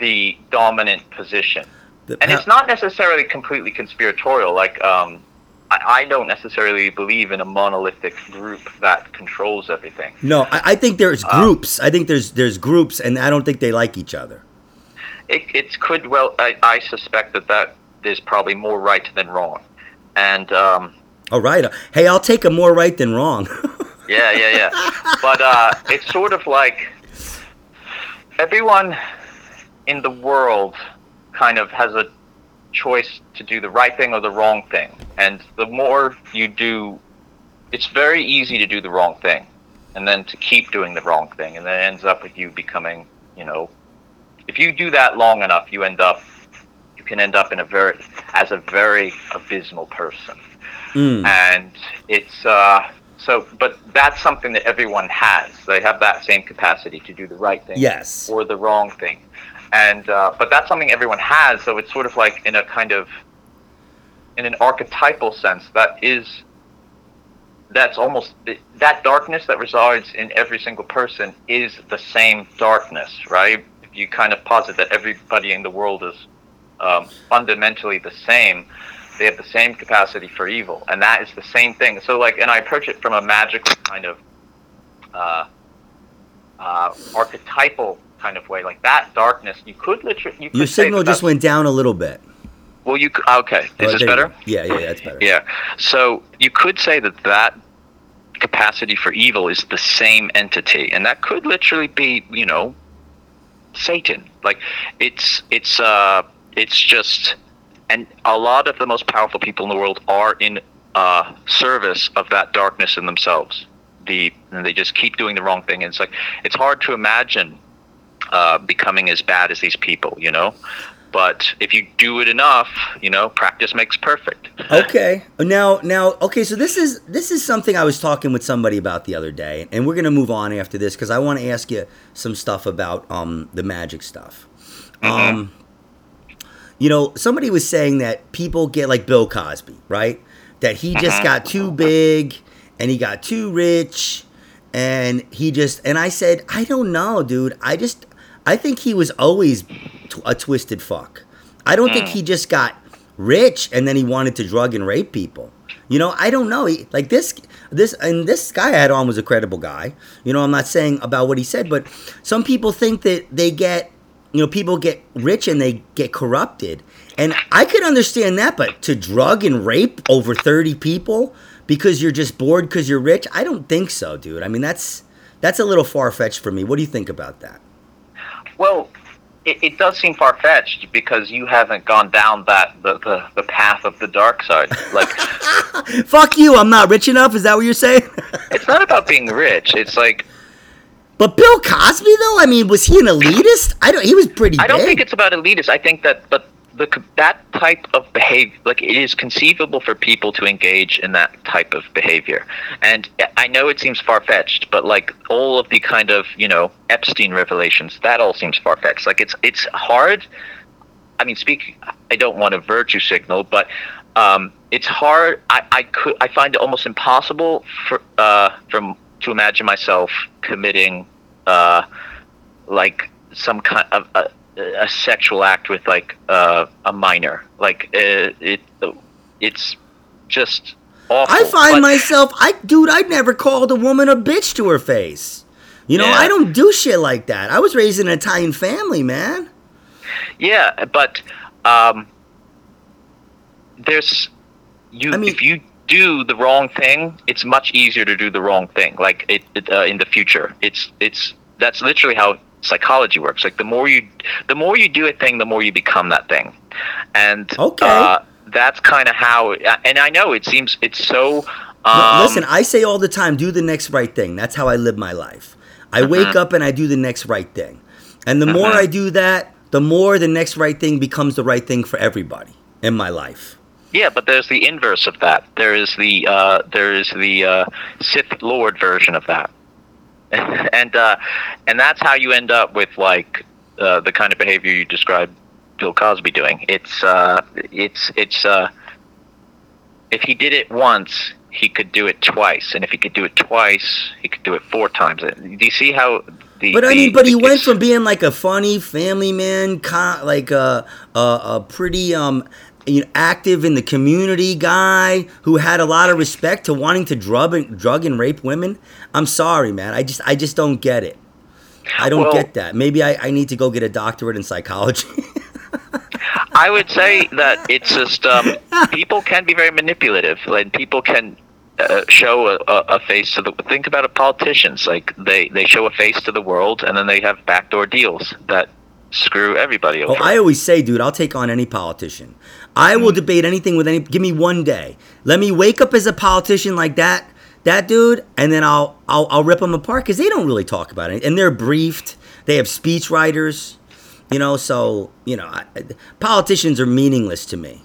the dominant position. The, and it's not necessarily completely conspiratorial. Like, um, I, I don't necessarily believe in a monolithic group that controls everything. No, I, I think there's groups. Um, I think there's there's groups, and I don't think they like each other. It, it could, well, I, I suspect that that is probably more right than wrong. And um all right, hey, I'll take a more right than wrong. yeah yeah yeah but uh it's sort of like everyone in the world kind of has a choice to do the right thing or the wrong thing, and the more you do, it's very easy to do the wrong thing and then to keep doing the wrong thing, and then it ends up with you becoming, you know, if you do that long enough, you end up can end up in a very as a very abysmal person. Mm. And it's uh so but that's something that everyone has. They have that same capacity to do the right thing, yes, or the wrong thing. And uh but that's something everyone has, so it's sort of like in a kind of in an archetypal sense, that is that's almost that darkness that resides in every single person is the same darkness, right? If you kind of posit that everybody in the world is Um, fundamentally the same, they have the same capacity for evil, and that is the same thing. So, like, and I approach it from a magical kind of uh, uh, archetypal kind of way, like that darkness. You could literally. You could Your signal just went down a little bit. Well, you okay? Is this better? Yeah, yeah, that's better. Yeah. So you could say that that capacity for evil is the same entity, and that could literally be, you know, Satan. Like, it's it's uh it's just, and a lot of the most powerful people in the world are in uh service of that darkness in themselves. The and they just keep doing the wrong thing. And it's like, it's hard to imagine uh becoming as bad as these people, you know. But if you do it enough, you know, practice makes perfect. Okay. Now, now, okay. So this is this is something I was talking with somebody about the other day, and we're gonna move on after this because I want to ask you some stuff about um, the magic stuff. Mm-hmm. Um, you know, somebody was saying that people get like Bill Cosby, right? That he just mm-hmm. got too big and he got too rich, and he just and I said, I don't know, dude. I just I think he was always a twisted fuck. I don't mm. think he just got rich and then he wanted to drug and rape people. You know, I don't know. He, like this, this, and this guy I had on was a credible guy. You know, I'm not saying about what he said, but some people think that they get, you know, people get rich and they get corrupted. And I could understand that, but to drug and rape over thirty people because you're just bored because you're rich, I don't think so, dude. I mean, that's that's a little far-fetched for me. What do you think about that? Well, it, it does seem far-fetched because you haven't gone down that the, the, the path of the dark side. Like, fuck you! I'm not rich enough. Is that what you're saying? It's not about being rich. It's like, but Bill Cosby though. I mean, was he an elitist? I don't. He was pretty. I don't big. think it's about elitist. I think that, but the that type of behavior, like, it is conceivable for people to engage in that type of behavior. And I know it seems far-fetched, but like all of the kind of, you know, Epstein revelations, that all seems far-fetched. Like, it's it's hard. I mean, speak. I don't want to virtue signal, but um, it's hard. I, I could. I find it almost impossible for uh, from to imagine myself committing uh, like some kind of. Uh, a sexual act with like uh, a minor. Like uh, it it's just awful. I find but, myself I dude I never called a woman a bitch to her face. You know, yeah. I don't do shit like that. I was raised in an Italian family, man. Yeah, but um, there's you I mean, if you do the wrong thing, it's much easier to do the wrong thing like it, it uh, in the future. It's it's that's literally how psychology works. Like the more you the more you do a thing, the more you become that thing. And okay. uh, that's kind of how it, and I know it seems it's so um, listen, I say all the time, do the next right thing. That's how I live my life. I uh-huh. wake up and I do the next right thing. And the uh-huh. more I do that, the more the next right thing becomes the right thing for everybody in my life. Yeah, but there's the inverse of that. There is the uh, there is the uh, Sith Lord version of that. and uh, and that's how you end up with like uh, the kind of behavior you described Bill Cosby doing. It's uh, it's it's uh, if he did it once, he could do it twice, and if he could do it twice, he could do it four times. Do you see how? The, but I mean, the, but he went from being like a funny family man, con- like a, a a pretty um you know, active in the community guy who had a lot of respect to wanting to drug and drug and rape women. I'm sorry, man. I just I just don't get it. I don't well, get that. Maybe I, I need to go get a doctorate in psychology. I would say that it's just um, people can be very manipulative. Like people can. Uh, show a, a face to the think about it politicians like they they show a face to the world and then they have backdoor deals that screw everybody over. Well, I always say, dude, I'll take on any politician. I mm-hmm. will debate anything with any. Give me one day, let me wake up as a politician like that that dude, and then I'll I'll, I'll rip them apart because they don't really talk about it and they're briefed. They have speech writers, you know. So you know, I, politicians are meaningless to me.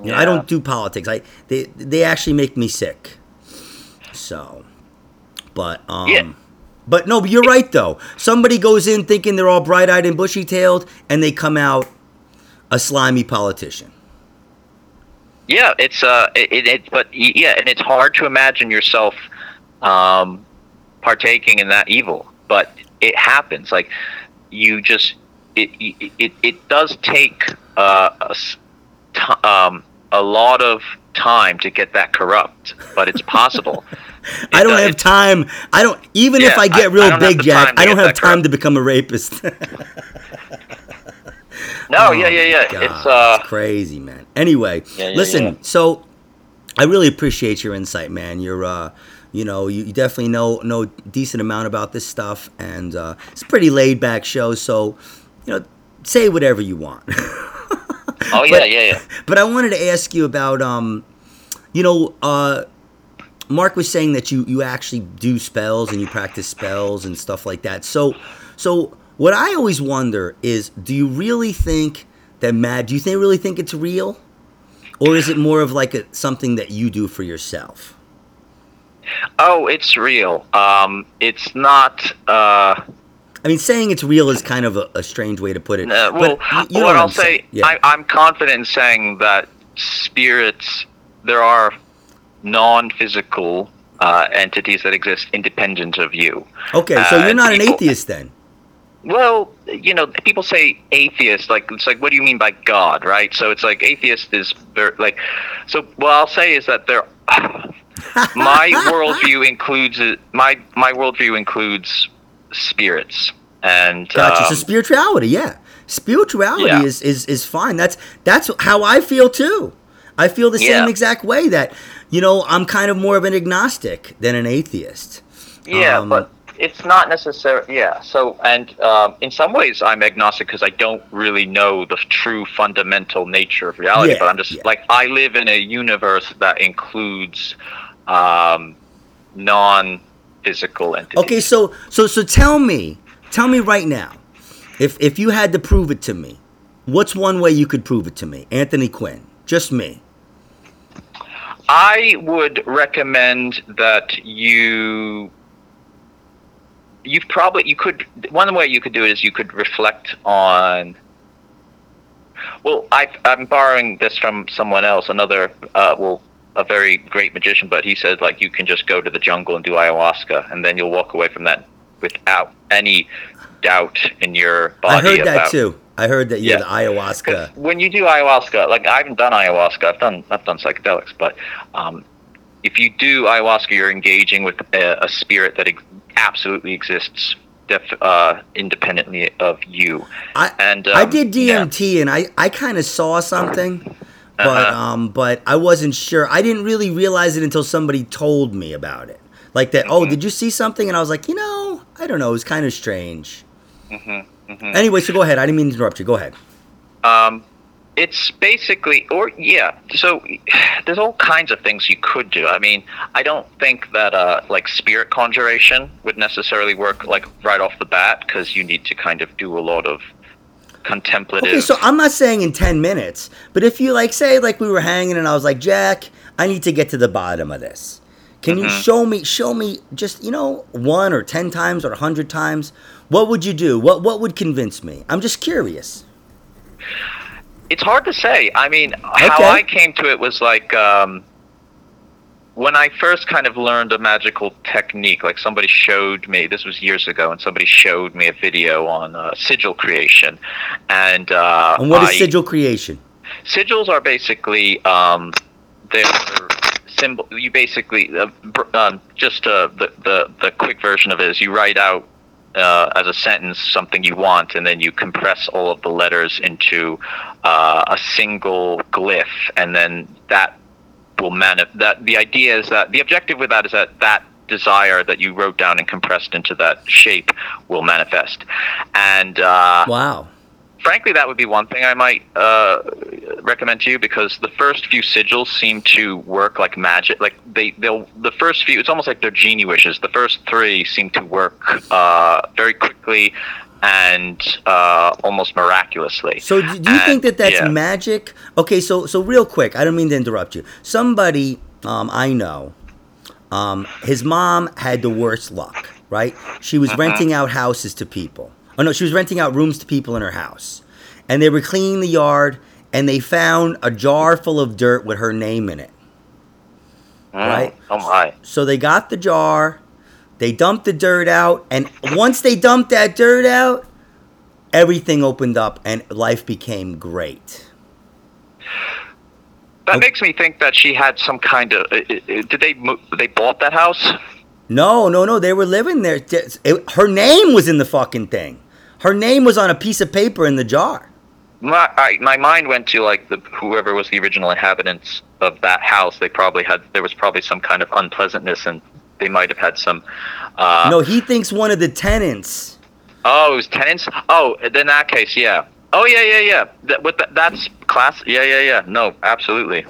You know, yeah. I don't do politics. I they they actually make me sick. So, but um, yeah. but no, but you're right though. Somebody goes in thinking they're all bright-eyed and bushy-tailed, and they come out a slimy politician. Yeah, it's uh, it, it but yeah, and it's hard to imagine yourself um partaking in that evil, but it happens. Like you just it it it, it does take uh. A, Um, a lot of time to get that corrupt, but it's possible. It I don't does, have time. I don't. Even yeah, if I get I, real I big, Jack, I don't have time corrupt. to become a rapist. No, oh, yeah, yeah, yeah. God, it's, uh, it's crazy, man. Anyway, yeah, yeah, listen. Yeah. So, I really appreciate your insight, man. You're, uh, you know, you definitely know know decent amount about this stuff, and uh, it's a pretty laid back show. So, you know, say whatever you want. Oh yeah, but, yeah, yeah. But I wanted to ask you about, um, you know, uh, Mark was saying that you you actually do spells and you practice spells and stuff like that. So, so. What I always wonder is, do you really think that Mad? Do you think, really think it's real, or is it more of like a, something that you do for yourself? Oh, it's real. Um, it's not. Uh, I mean, saying it's real is kind of a, a strange way to put it. Uh, well, but you know what, what I'll say, yeah. I, I'm confident in saying that spirits, there are non-physical uh, entities that exist independent of you. Okay, so uh, you're not an atheist then. Well, you know, people say atheist, like, it's like, what do you mean by God, right? So it's like, atheist is, like, so what I'll say is that there, my worldview includes, my my worldview includes spirits, and... Gotcha, um, so spirituality, yeah. Spirituality yeah. Is, is, is fine, that's, that's how I feel too. I feel the yeah. same exact way that, you know, I'm kind of more of an agnostic than an atheist. Yeah, um, but... It's not necessarily, yeah. So, and um, in some ways, I'm agnostic because I don't really know the true fundamental nature of reality. Yeah, but I'm just yeah. like, I live in a universe that includes um, non-physical entities. Okay, so so so tell me, tell me right now, if if you had to prove it to me, what's one way you could prove it to me, Anthony Quinn, just me? I would recommend that you. You probably you could one way you could do it is you could reflect on. Well, I've, I'm borrowing this from someone else, another uh, well, a very great magician, but he said like you can just go to the jungle and do ayahuasca, and then you'll walk away from that without any doubt in your body. I heard about, that too. I heard that yeah, yeah. the ayahuasca. When you do ayahuasca, like I haven't done ayahuasca, I've done I've done psychedelics, but um, if you do ayahuasca, you're engaging with a, a spirit that. Ex- absolutely exists def, uh, independently of you. I, and um, I did D M T yeah. and I, I kind of saw something, but uh-huh. um, but I wasn't sure. I didn't really realize it until somebody told me about it. Like that, mm-hmm. oh, did you see something? And I was like, you know, I don't know. It was kind of strange. Mm-hmm. Mm-hmm. Anyway, so go ahead. I didn't mean to interrupt you. Go ahead. Um, it's basically, or yeah, so there's all kinds of things you could do. I mean, I don't think that uh, like spirit conjuration would necessarily work like right off the bat because you need to kind of do a lot of contemplative. Okay, so I'm not saying in ten minutes, but if you like say like we were hanging and I was like, Jack, I need to get to the bottom of this. Can mm-hmm. you show me, show me just, you know, one or ten times or one hundred times? What would you do? What What would convince me? I'm just curious. It's hard to say. I mean, how okay. I came to it was like um, when I first kind of learned a magical technique, like somebody showed me, this was years ago, and somebody showed me a video on uh, sigil creation. And, uh, and what I, is sigil creation? Sigils are basically, um, they're symbol. You basically, uh, um, just uh, the, the, the quick version of it is you write out Uh, as a sentence something you want, and then you compress all of the letters into uh, a single glyph, and then that will manif- that the idea is that the objective with that is that that desire that you wrote down and compressed into that shape will manifest. And uh, wow frankly that would be one thing I might uh, recommend to you, because the first few sigils seem to work like magic. Like they, they'll the first few, it's almost like they're genie wishes. The first three seem to work uh, very quickly and uh, almost miraculously. So do you and, think that that's yeah. magic? Okay, so so real quick, I don't mean to interrupt you. Somebody um, I know, um, his mom had the worst luck, right? She was uh-huh. renting out houses to people. Oh, no, she was renting out rooms to people in her house. And they were cleaning the yard, and they found a jar full of dirt with her name in it. Oh, right? Oh, my. So they got the jar, they dumped the dirt out, and once they dumped that dirt out, everything opened up, and life became great. That okay. makes me think that she had some kind of. Did they they bought that house? No, no, no. They were living there. It, her name was in the fucking thing. Her name was on a piece of paper in the jar. My I, my mind went to like the whoever was the original inhabitants of that house. They probably had. There was probably some kind of unpleasantness, and they might have had some. Uh, no, he thinks one of the tenants. Oh, it was tenants. Oh, in that case, yeah. Oh yeah, yeah, yeah. That, with the, that's class. Yeah, yeah, yeah. No, absolutely.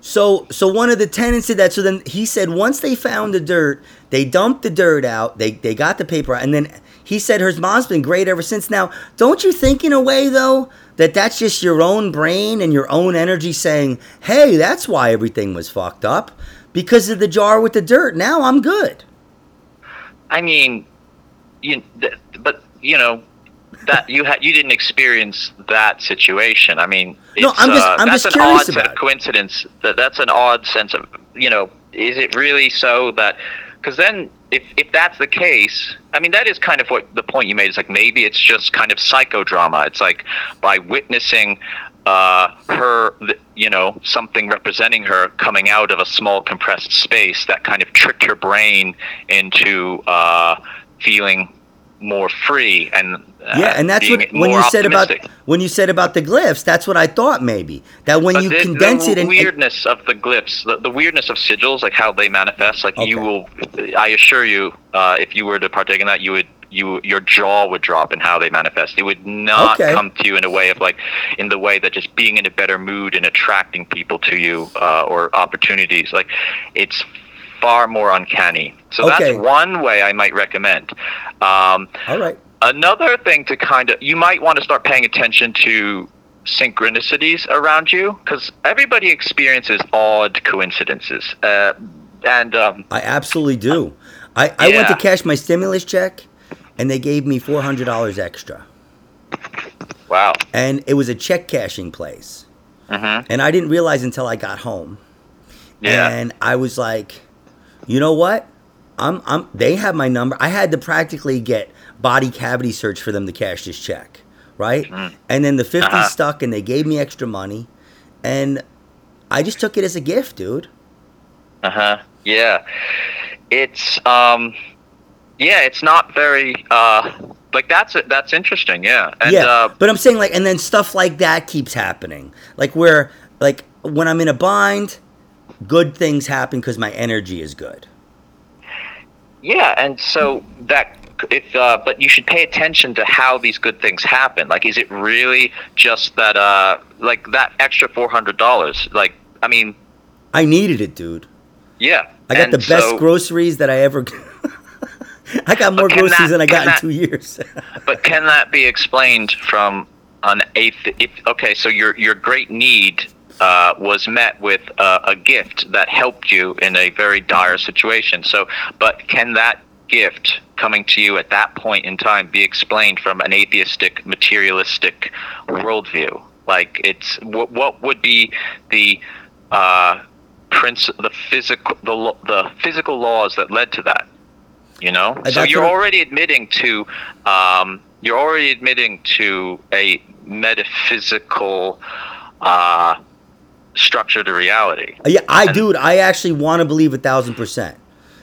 So, so one of the tenants did that. So then he said, once they found the dirt, they dumped the dirt out. They they got the paper out, and then he said her mom's been great ever since. Now, don't you think in a way though that that's just your own brain and your own energy saying, hey, that's why everything was fucked up because of the jar with the dirt. Now I'm good. I mean, you, but you know. that you had you didn't experience that situation. I mean, it's, no, I'm just, uh, I'm that's just an odd set of coincidence. That that's an odd sense of, you know, is it really so that? Because then, if if that's the case, I mean, that is kind of what the point you made is like maybe it's just kind of psychodrama. It's like by witnessing uh, her, you know, something representing her coming out of a small compressed space that kind of tricked her brain into uh, feeling more free and uh, yeah, and that's what when you said optimistic. about when you said about the glyphs, that's what I thought maybe that when but you the, condense the it and weirdness and, of the glyphs, the, the weirdness of sigils, like how they manifest, like okay. you will, I assure you, uh, if you were to partake in that, you would you your jaw would drop in how they manifest. It would not okay. come to you in a way of like in the way that just being in a better mood and attracting people to you uh, or opportunities. Like it's far more uncanny. So okay. that's one way I might recommend. Um, All right. Another thing to kind of, you might want to start paying attention to synchronicities around you because everybody experiences odd coincidences. Uh, and um, I absolutely do. I, I yeah. went to cash my stimulus check and they gave me four hundred dollars extra. Wow. And it was a check cashing place. Uh-huh. And I didn't realize until I got home. Yeah. And I was like, you know what? I'm, I'm, they have my number. I had to practically get body cavity search for them to cash this check, right? Mm. And then the fifty uh-huh. stuck, and they gave me extra money, and I just took it as a gift, dude. Uh huh. Yeah, it's um, yeah, it's not very uh, like that's that's interesting. Yeah. And, yeah. Uh, but I'm saying like, and then stuff like that keeps happening, like where like when I'm in a bind, good things happen because my energy is good. Yeah, and so that if uh, but you should pay attention to how these good things happen. Like, is it really just that uh, like that extra four hundred dollars? Like, I mean, I needed it, dude. Yeah, I got the best so, groceries that I ever. I got more groceries that, than I got that, in two years. But can that be explained from an eighth? If, okay, so your your great need. Uh, was met with uh, a gift that helped you in a very dire situation. So, but can that gift coming to you at that point in time be explained from an atheistic, materialistic worldview? Like, it's what, what would be the uh, princ- the physical the the physical laws that led to that? You know, so you're already admitting to um, you're already admitting to a metaphysical. Uh, structure to reality. Yeah, I and, dude, I actually want to believe a thousand percent.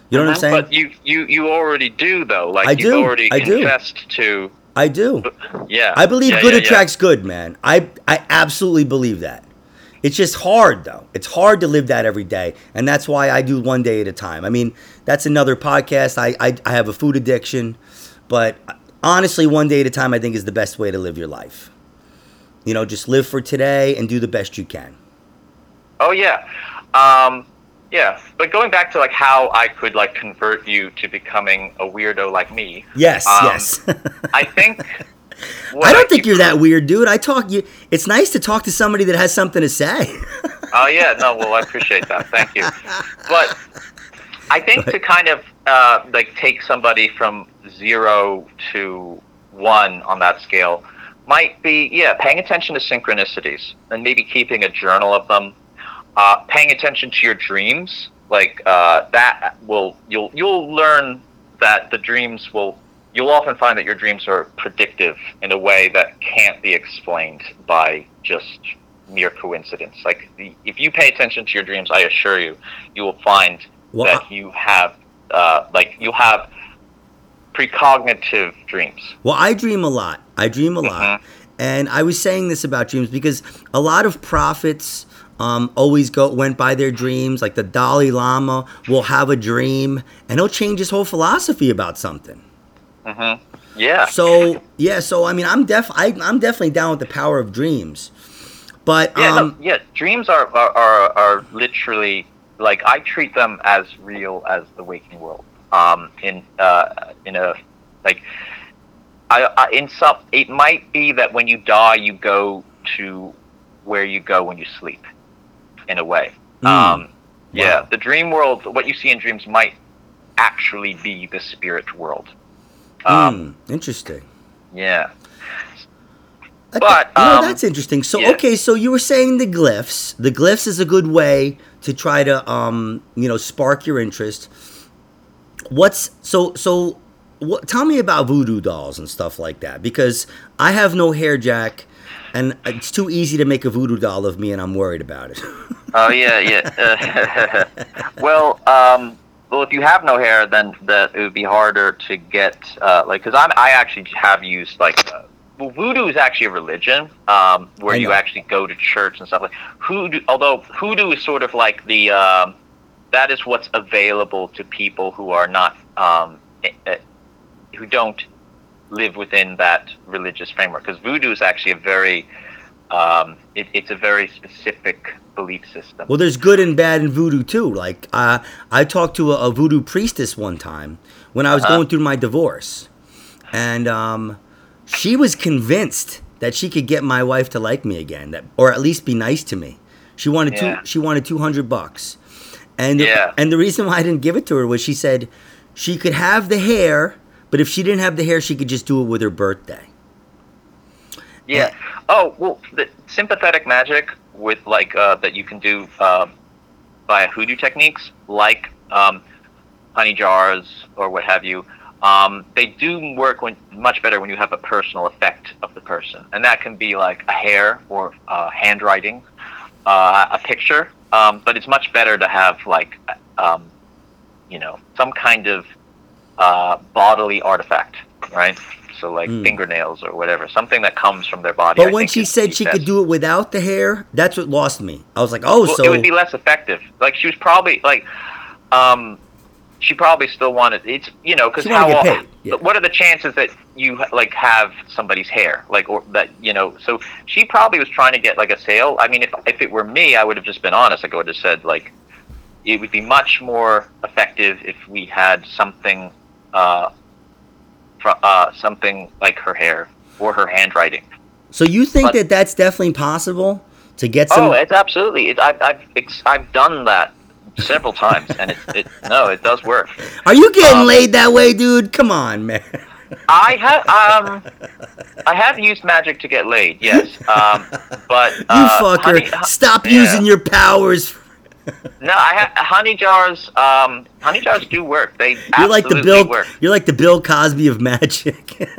You know what I'm saying? But you, you, you already do though. Like I you've do. already I confessed do. to. I do. Yeah. I believe yeah, good yeah, attracts yeah. good, man. I I absolutely believe that. It's just hard though. It's hard to live that every day, and that's why I do one day at a time. I mean, that's another podcast. I I, I have a food addiction, but honestly, one day at a time, I think is the best way to live your life. You know, just live for today and do the best you can. Oh yeah, um, yeah. But going back to like how I could like convert you to becoming a weirdo like me. Yes, um, yes. I think. I don't I think you're that weird, dude. I talk. You. It's nice to talk to somebody that has something to say. Oh uh, yeah, no. Well, I appreciate that. Thank you. But I think but, to kind of uh, like take somebody from zero to one on that scale might be yeah, paying attention to synchronicities and maybe keeping a journal of them. Uh, paying attention to your dreams, like uh, that will you'll you'll learn that the dreams will you'll often find that your dreams are predictive in a way that can't be explained by just mere coincidence. Like, the, if you pay attention to your dreams, I assure you, you will find well, that I, you have, uh, like, you'll have precognitive dreams. Well, I dream a lot. I dream a mm-hmm. lot. And I was saying this about dreams because a lot of prophets um, always go went by their dreams. Like the Dalai Lama will have a dream, and he'll change his whole philosophy about something. Mm-hmm. Yeah. So yeah. So I mean, I'm def I, I'm definitely down with the power of dreams. But yeah, um, no, yeah, dreams are, are are are literally, like, I treat them as real as the waking world. Um, in uh, in a like. I, I, in some, it might be that when you die, you go to where you go when you sleep, in a way. Mm. Um, yeah, wow. The dream world, what you see in dreams might actually be the spirit world. Um, mm, interesting. Yeah. I but th- um, no, that's interesting. So, yeah. okay, so you were saying the glyphs. The glyphs is a good way to try to, um, you know, spark your interest. What's, so, so... What, tell me about voodoo dolls and stuff like that, because I have no hair, Jack, and it's too easy to make a voodoo doll of me, and I'm worried about it. Oh yeah, yeah. Uh, well, um, well, if you have no hair, then that it would be harder to get uh, like, because I'm I actually have used like uh, well, voodoo is actually a religion um, where you actually go to church and stuff like. Hoodoo, although hoodoo is sort of like the um, that is what's available to people who are not. Um, it, it, who don't live within that religious framework, because voodoo is actually a very um it, it's a very specific belief system. Well, there's good and bad in voodoo too. Like uh I talked to a, a voodoo priestess one time when I was uh-huh. going through my divorce, and um she was convinced that she could get my wife to like me again, that or at least be nice to me. She wanted yeah. two, she wanted two hundred bucks, and yeah. and the reason why I didn't give it to her was she said she could have the hair, but if she didn't have the hair, she could just do it with her birthday. Yeah. Uh, oh, well, the sympathetic magic with like uh, that you can do um, by hoodoo techniques, like um, honey jars or what have you. Um, they do work when, much better when you have a personal effect of the person, and that can be like a hair or uh, handwriting, uh, a picture. Um, but it's much better to have like, um, you know, some kind of. Uh, bodily artifact, right? So like mm. fingernails or whatever, something that comes from their body. But I when she said she could do it without the hair, that's what lost me. I was like, oh, well, so it would be less effective. Like she was probably like, um, she probably still wanted. It's you know because how all, yeah. what are the chances that you like have somebody's hair like or that you know? So she probably was trying to get like a sale. I mean, if if it were me, I would have just been honest. Like I would have said like, it would be much more effective if we had something. Uh, fr- uh, something like her hair or her handwriting. So you think but, that that's definitely possible to get some? Oh, it's absolutely. It, I've I've it's, I've done that several times, and it, it no, it does work. Are you getting um, laid that way, dude? Come on, man. I have um, I have used magic to get laid. Yes, um, but uh, you fucker, honey, stop yeah. using your powers. No, I have honey jars. Um, honey jars do work. They absolutely you're like the Bill, work. You're like the Bill Cosby of magic.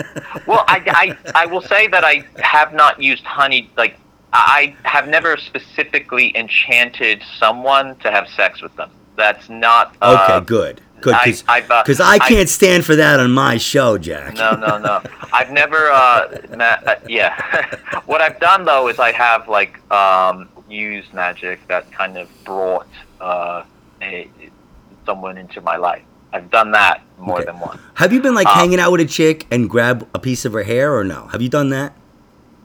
Well, I, I I will say that I have not used honey. Like I have never specifically enchanted someone to have sex with them. That's not uh, okay. Good, good. Because I, uh, I can't I, stand for that on my show, Jack. No, no, no. I've never. Uh, ma- uh, yeah. What I've done though is I have like. Um, use magic that kind of brought uh, a, someone into my life. I've done that more okay. than once. Have you been like um, hanging out with a chick and grab a piece of her hair or no? Have you done that?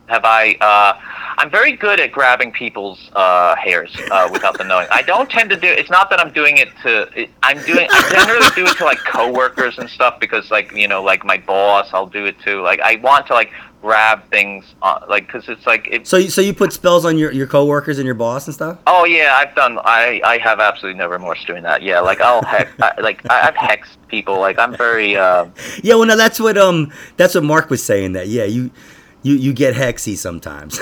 Have I? Uh, I'm very good at grabbing people's uh, hairs uh, without them knowing. I don't tend to do. It's not that I'm doing it to. It, I'm doing. I generally do it to like coworkers and stuff because like you know like my boss. I'll do it to like I want to like. grab things on, like because it's like it, so you, so you put spells on your your coworkers and your boss and stuff. Oh yeah, I've done I I have absolutely no remorse doing that. Yeah, like I'll hex I, like I, I've hexed people. Like I'm very uh, yeah. Well, no, that's what um that's what Mark was saying. That yeah, you you you get hexy sometimes.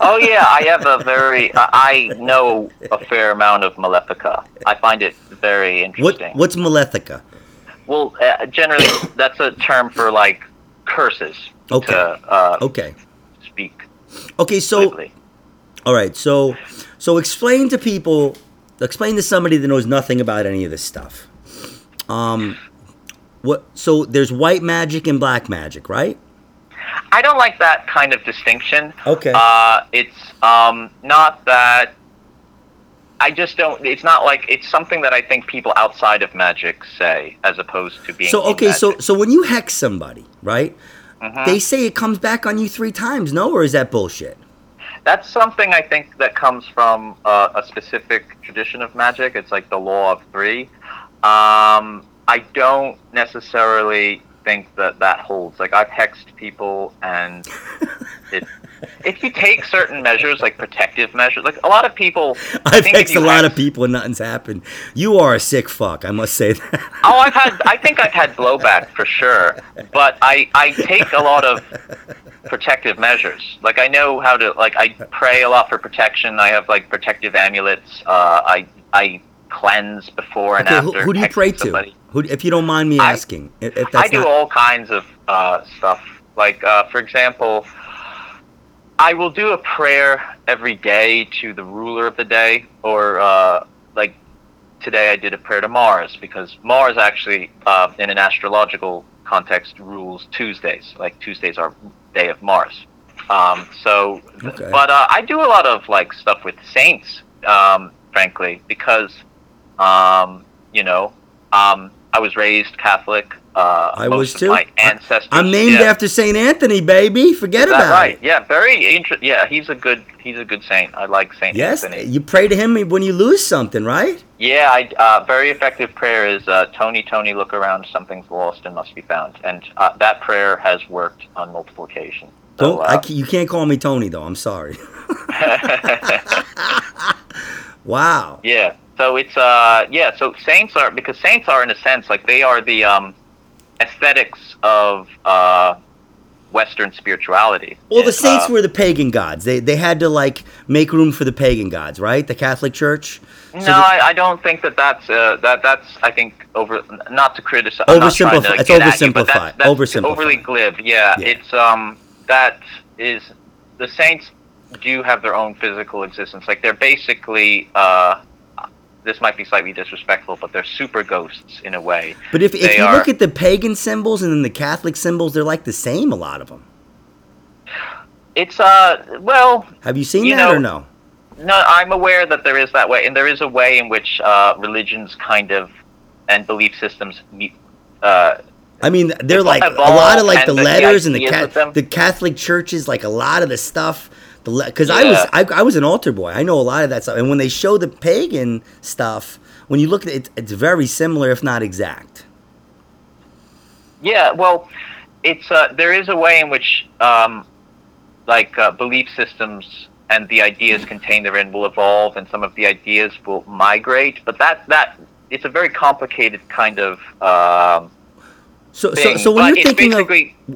Oh yeah, I have a very I, I know a fair amount of Malefica. I find it very interesting. What what's Malefica? Well, uh, generally that's a term for like curses. Okay. To, uh, okay. Speak. Okay. So, All right, so so explain to people, explain to somebody that knows nothing about any of this stuff. Um, what? So there's white magic and black magic, right? I don't like that kind of distinction. Okay. Uh, it's um, not that. I just don't. It's not like it's something that I think people outside of magic say, as opposed to being. So okay, magic. so so when you hex somebody, right? Mm-hmm. They say it comes back on you three times, no, or is that bullshit? That's something I think that comes from uh, a specific tradition of magic. It's like the law of three. Um, I don't necessarily think that that holds. Like, I've hexed people, and it, if you take certain measures, like protective measures, like a lot of people... I've think hexed a lot hex, of people and nothing's happened. You are a sick fuck, I must say that. Oh, I've had, I think I've had blowback for sure, but I, I take a lot of protective measures. Like, I know how to, like, I pray a lot for protection. I have, like, protective amulets. Uh, I, I cleanse before and okay, after. Who, who do you pray somebody. to? Who, if you don't mind me asking. I, if that's I do not... all kinds of uh, stuff. Like, uh, for example, I will do a prayer every day to the ruler of the day. Or, uh, like, today I did a prayer to Mars, because Mars actually, uh, in an astrological context, rules Tuesdays. Like, Tuesdays are day of Mars. Um, so, okay. But uh, I do a lot of, like, stuff with saints, um, frankly, because, um, you know, um, I was raised Catholic. Uh, I was too. My ancestors. I, I'm named yeah. after Saint Anthony, baby. Forget about right? it. Yeah, very interesting. Yeah, he's a good. He's a good saint. I like Saint Yes, Anthony. Yes, you pray to him when you lose something, right? Yeah, I, uh, very effective prayer is uh, Tony, Tony, look around. Something's lost and must be found. And uh, that prayer has worked on multiple occasions. So, Don't uh, I, you can't call me Tony though. I'm sorry. Wow. Yeah. So it's uh yeah. So saints are because saints are in a sense like they are the um. aesthetics of uh, Western spirituality. Well, the saints uh, were the pagan gods. They they had to like make room for the pagan gods, right? The Catholic Church. So no, the, I, I don't think that that's uh, that that's I think over not to criticize. Oversimplified. To it's oversimplified. That's, that's oversimplified. Overly glib. Yeah, yeah, it's um that is the saints do have their own physical existence. Like they're basically. Uh, This might be slightly disrespectful, but they're super ghosts in a way. But if, if you are, look at the pagan symbols and then the Catholic symbols, they're like the same, a lot of them. It's, uh, well... Have you seen you that know, or no? No, I'm aware that there is that way. And there is a way in which uh, religions kind of, and belief systems... Uh, I mean, they're like, a lot of like the, the letters and the, ca- the Catholic churches, like a lot of the stuff... Because yeah. I was I, I was an altar boy. I know a lot of that stuff. And when they show the pagan stuff, when you look at it, it's very similar, if not exact. Yeah, well, it's uh, there is a way in which, um, like, uh, belief systems and the ideas contained therein will evolve, and some of the ideas will migrate. But that that it's a very complicated kind of um, so, thing. So, so when but you're thinking of,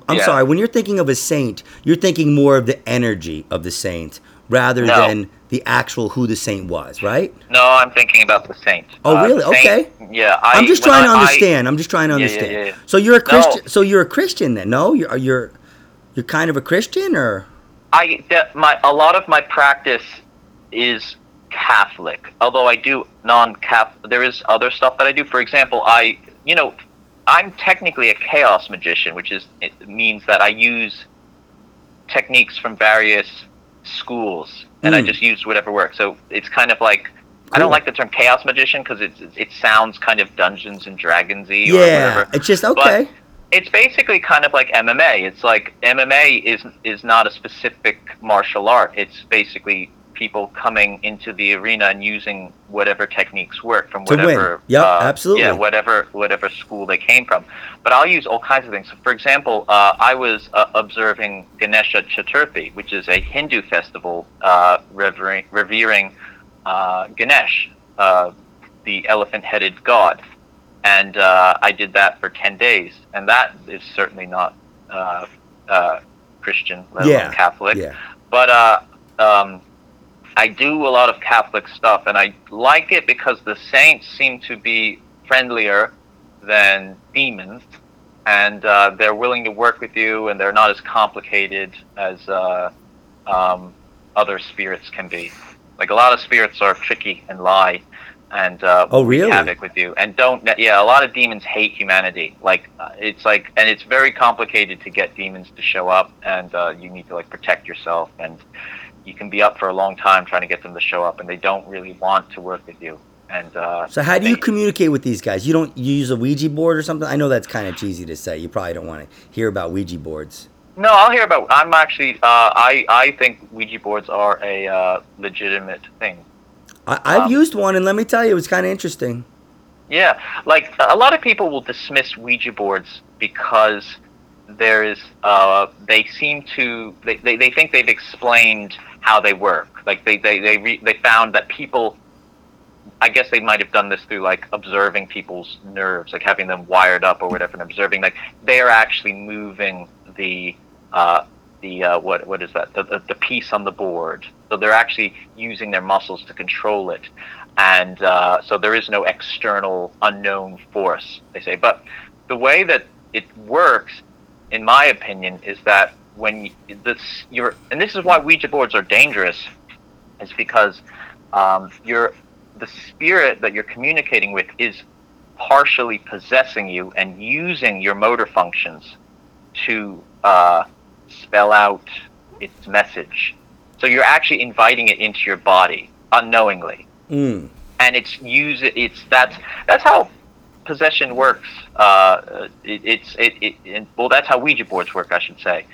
I'm yeah. sorry, when you're thinking of a saint, you're thinking more of the energy of the saint rather no. than the actual who the saint was, right? No, I'm thinking about the saint. Oh, uh, really? Saint, okay. Yeah, I, I'm just trying I, to understand. I, I'm just trying to understand. Yeah, yeah, yeah. So you're a Christian. No. So you're a Christian then? No, you're you're you're kind of a Christian, or I that my a lot of my practice is Catholic, although I do non-Catholic. There is other stuff that I do. For example, I you know. I'm technically a chaos magician, which is it means that I use techniques from various schools, and mm. I just use whatever works. So it's kind of like cool. I don't like the term chaos magician because it it sounds kind of Dungeons and Dragons-y yeah, or whatever. Yeah, it's just okay. But it's basically kind of like M M A. It's like M M A is is not a specific martial art. It's basically people coming into the arena and using whatever techniques work from whatever yep, uh, absolutely. yeah whatever whatever school they came from. But I'll use all kinds of things. For example, uh, I was uh, observing Ganesha Chaturthi, which is a Hindu festival uh, revering, revering uh, Ganesh, uh, the elephant-headed god. And uh, I did that for ten days. And that is certainly not uh, uh, Christian, let alone yeah, Catholic. Yeah. But... Uh, um, I do a lot of Catholic stuff, and I like it because the saints seem to be friendlier than demons, and uh, they're willing to work with you, and they're not as complicated as uh, um, other spirits can be. Like, a lot of spirits are tricky and lie and uh oh really havoc with you, and don't yeah a lot of demons hate humanity. Like, uh, it's like, and it's very complicated to get demons to show up, and uh you need to like protect yourself, and you can be up for a long time trying to get them to show up, and they don't really want to work with you. And uh so how do you they, communicate with these guys? You don't you use a Ouija board or something? I know that's kind of cheesy to say. You probably don't want to hear about Ouija boards. No, I'll hear about I'm actually uh I I think Ouija boards are a uh legitimate thing. I, I've um, used one, and let me tell you, it was kind of interesting. Yeah, like, a lot of people will dismiss Ouija boards because there is, uh, they seem to, they, they, they think they've explained how they work. Like, they they they, re, they found that people, I guess they might have done this through, like, observing people's nerves, like having them wired up or whatever, and observing, like, they're actually moving the, uh, the uh, what what is that, the, the, the piece on the board. So they're actually using their muscles to control it. And uh, so there is no external unknown force, they say. But the way that it works, in my opinion, is that when you, this, you're, and this is why Ouija boards are dangerous, is because um, you're, the spirit that you're communicating with is partially possessing you and using your motor functions to uh, spell out its message. So you're actually inviting it into your body unknowingly, mm. and it's use it. It's that's that's how possession works. Uh, it, it's it, it, it well, that's how Ouija boards work, I should say.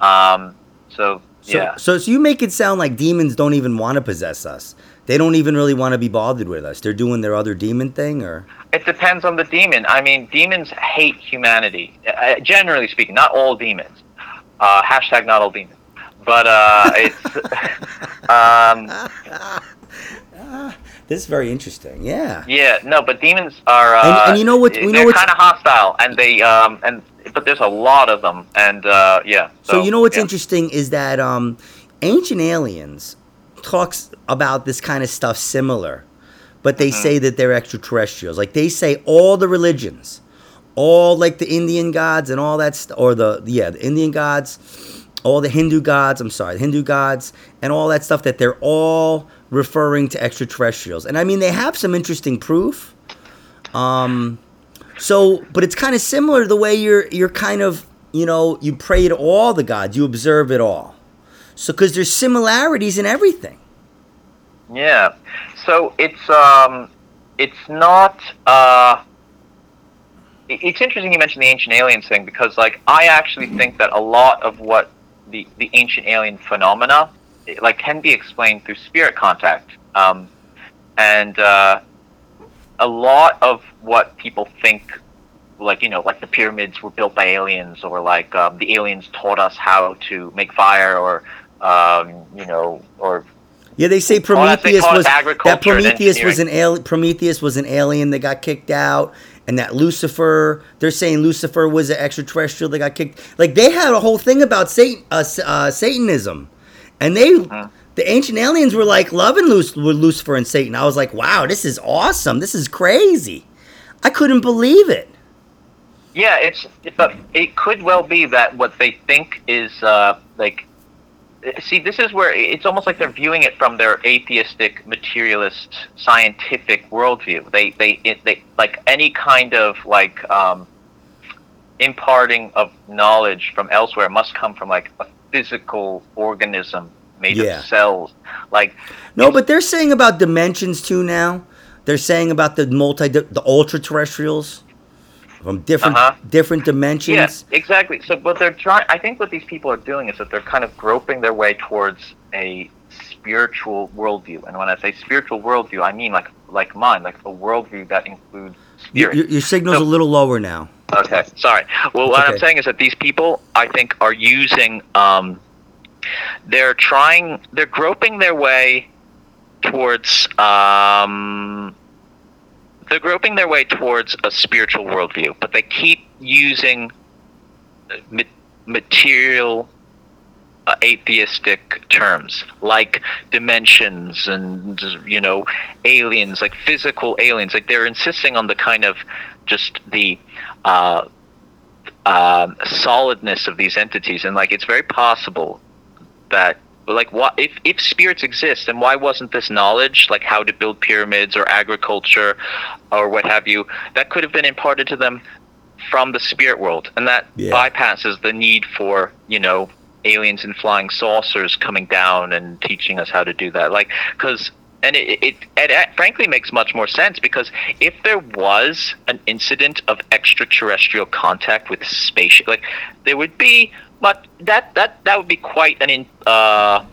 Um, so, so yeah. So so you make it sound like demons don't even want to possess us. They don't even really want to be bothered with us. They're doing their other demon thing, or it depends on the demon. I mean, demons hate humanity. Uh, generally speaking, not all demons. Uh, hashtag not all demons. But uh, it's um, this is very interesting. Yeah. Yeah. No, but demons are. Uh, and, and you know what? You know, they're kind of hostile, and they um and but there's a lot of them, and uh, yeah. So, so you know what's yeah. interesting is that um, Ancient Aliens talks about this kind of stuff similar, but they mm-hmm. say that they're extraterrestrials. Like, they say all the religions, all like the Indian gods and all that, st- or the yeah the Indian gods. All the Hindu gods, I'm sorry, the Hindu gods, and all that stuff, that they're all referring to extraterrestrials. And I mean, they have some interesting proof. Um, so, but it's kind of similar to the way you're, you're kind of, you know, you pray to all the gods, you observe it all. So, because there's similarities in everything. Yeah. So it's, um, it's not, uh, it's interesting you mentioned the Ancient Aliens thing, because, like, I actually think that a lot of what The, the ancient alien phenomena, it, like, can be explained through spirit contact, um, and uh, a lot of what people think, like, you know, like the pyramids were built by aliens, or like um, the aliens taught us how to make fire, or um, you know, or yeah, they say Prometheus was that Prometheus was an alien. Prometheus was an alien that got kicked out. And that Lucifer, they're saying Lucifer was an extraterrestrial that got kicked. Like, they had a whole thing about Satan, uh, uh, Satanism. And they, uh-huh. the Ancient Aliens were, like, loving Luc- Lucifer and Satan. I was like, wow, this is awesome. This is crazy. I couldn't believe it. Yeah, it's, but it could well be that what they think is, uh, like, see, this is where it's almost like they're viewing it from their atheistic, materialist, scientific worldview. They, they, it, they, like any kind of like um, imparting of knowledge from elsewhere must come from like a physical organism made yeah. of cells. Like, no, but they're saying about dimensions too now. They're saying about the multi, the ultra terrestrials. From different uh-huh. different dimensions. Yes, yeah, exactly. So, but they're trying. I think what these people are doing is that they're kind of groping their way towards a spiritual worldview. And when I say spiritual worldview, I mean like like mine, like a worldview that includes spirit. Your, your signal's so, a little lower now. Okay, sorry. Well, what okay. I'm saying is that these people, I think, are using. Um, they're trying. They're groping their way towards. Um, They're groping their way towards a spiritual worldview, but they keep using ma- material uh, atheistic terms like dimensions and, you know, aliens, like physical aliens. Like, they're insisting on the kind of just the uh, uh, solidness of these entities. And, like, it's very possible that But like, what if if spirits exist, then why wasn't this knowledge, like how to build pyramids or agriculture or what have you, that could have been imparted to them from the spirit world? And that yeah. bypasses the need for, you know, aliens and flying saucers coming down and teaching us how to do that. Like, because and it, it, it, it frankly makes much more sense, because if there was an incident of extraterrestrial contact with space, like there would be. But that, that, that would be quite an in, uh,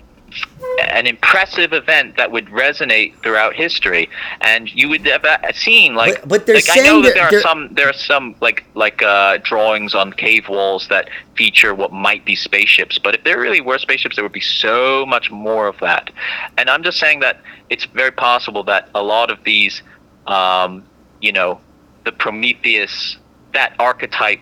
an impressive event that would resonate throughout history, and you would have seen like. But, but they're like, saying I know that there are some there are some like like uh, drawings on cave walls that feature what might be spaceships. But if there really were spaceships, there would be so much more of that. And I'm just saying that it's very possible that a lot of these, um, you know, the Prometheus, that archetype.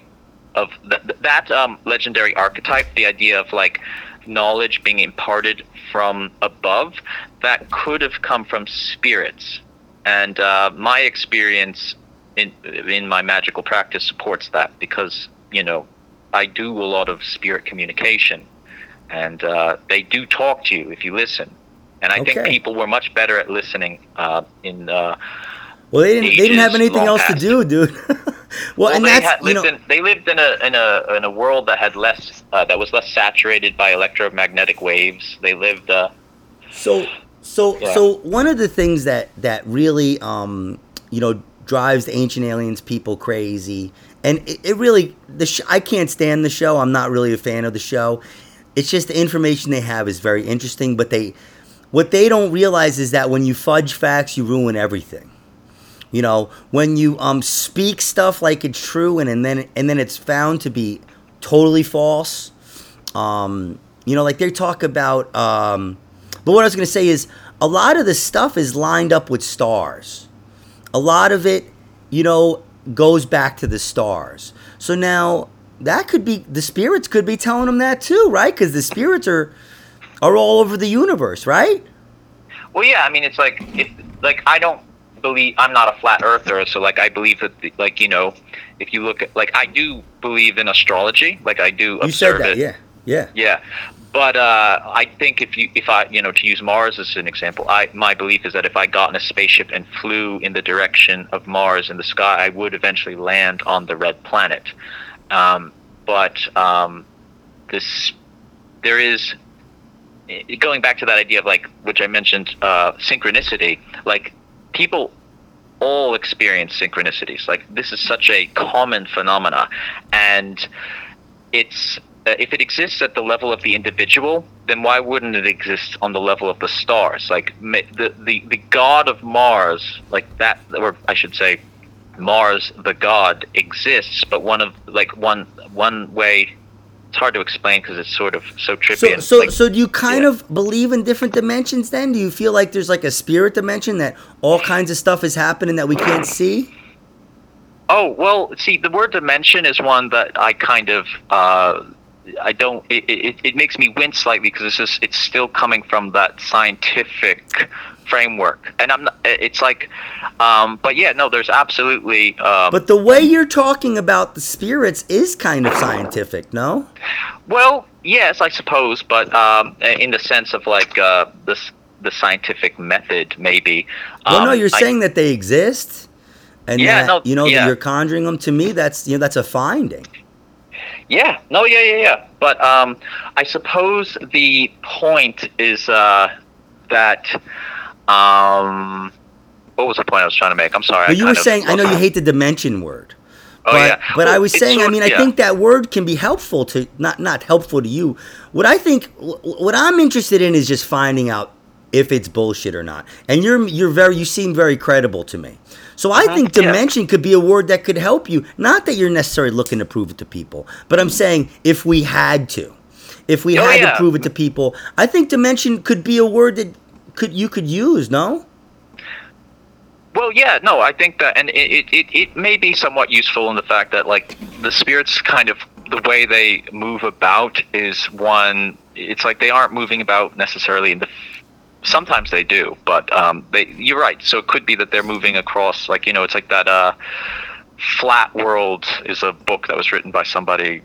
Of the, that um, legendary archetype, the idea of like knowledge being imparted from above, that could have come from spirits, and uh, my experience in in my magical practice supports that, because you know I do a lot of spirit communication, and uh, they do talk to you if you listen, and I okay. think people were much better at listening uh, in. Uh, well, they didn't. They didn't have anything else past. to do, dude. Well, well, and they, that's, had lived you know, in, they lived in a in a in a world that had less uh, that was less saturated by electromagnetic waves. They lived. Uh, so so yeah. so one of the things that that really um, you know drives the Ancient Aliens people crazy, and it, it really the sh- I can't stand the show. I'm not really a fan of the show. It's just the information they have is very interesting, but they what they don't realize is that when you fudge facts, you ruin everything. You know, when you um, speak stuff like it's true and, and then and then it's found to be totally false, um, you know, like they talk about, um, but what I was going to say is a lot of this stuff is lined up with stars. A lot of it, you know, goes back to the stars. So now that could be, the spirits could be telling them that too, right? Because the spirits are, are all over the universe, right? Well, yeah, I mean, it's like, it, like I don't, believe I'm not a flat earther, so like I believe that the, like you know if you look at like I do believe in astrology, like I do observe you said that, it yeah yeah yeah but uh I think if you if I you know to use Mars as an example, I my belief is that if I got in a spaceship and flew in the direction of Mars in the sky, I would eventually land on the red planet. Um but um this there is going back to that idea of like which I mentioned, uh synchronicity. Like people all experience synchronicities. Like this is such a common phenomena, and it's uh, if it exists at the level of the individual, then why wouldn't it exist on the level of the stars? Like the the, the god of Mars, like that, or I should say, Mars the god exists, but one of like one one way. It's hard to explain because it's sort of so trippy. So, and so, like, so do you kind yeah. of believe in different dimensions then? Do you feel like there's like a spirit dimension that all kinds of stuff is happening that we can't see? Oh, well, see, the word dimension is one that I kind of, uh, I don't, it, it, it makes me wince slightly because it's just, it's still coming from that scientific framework. And I'm not, it's like, um, but yeah, no, there's absolutely. Um, but the way you're talking about the spirits is kind of scientific, no? Well, yes, I suppose, but um, in the sense of like uh, the, the scientific method, maybe. Um, well, no, you're I, saying that they exist and yeah, that, no, you know, yeah. that you're conjuring them. To me, that's, you know, that's a finding. Yeah, no, yeah, yeah, yeah. But um, I suppose the point is uh, that... Um, what was the point I was trying to make? I'm sorry. But you were saying, I know you hate the dimension word. Oh, but, yeah. But well, I was saying, sort, I mean, yeah. I think that word can be helpful to, not not helpful to you. What I think, what I'm interested in is just finding out if it's bullshit or not. And you're, you're very, you seem very credible to me. So I uh, think dimension yeah. could be a word that could help you. Not that you're necessarily looking to prove it to people, but I'm saying if we had to, if we oh, had yeah. to prove it to people, I think dimension could be a word that, Could you could use no? Well, yeah, no, I think that, and it, it it may be somewhat useful in the fact that like the spirits kind of the way they move about is one. It's like they aren't moving about necessarily in the. Sometimes they do, but um, they. You're right. So it could be that they're moving across, like you know, it's like that. Uh, Flat World is a book that was written by somebody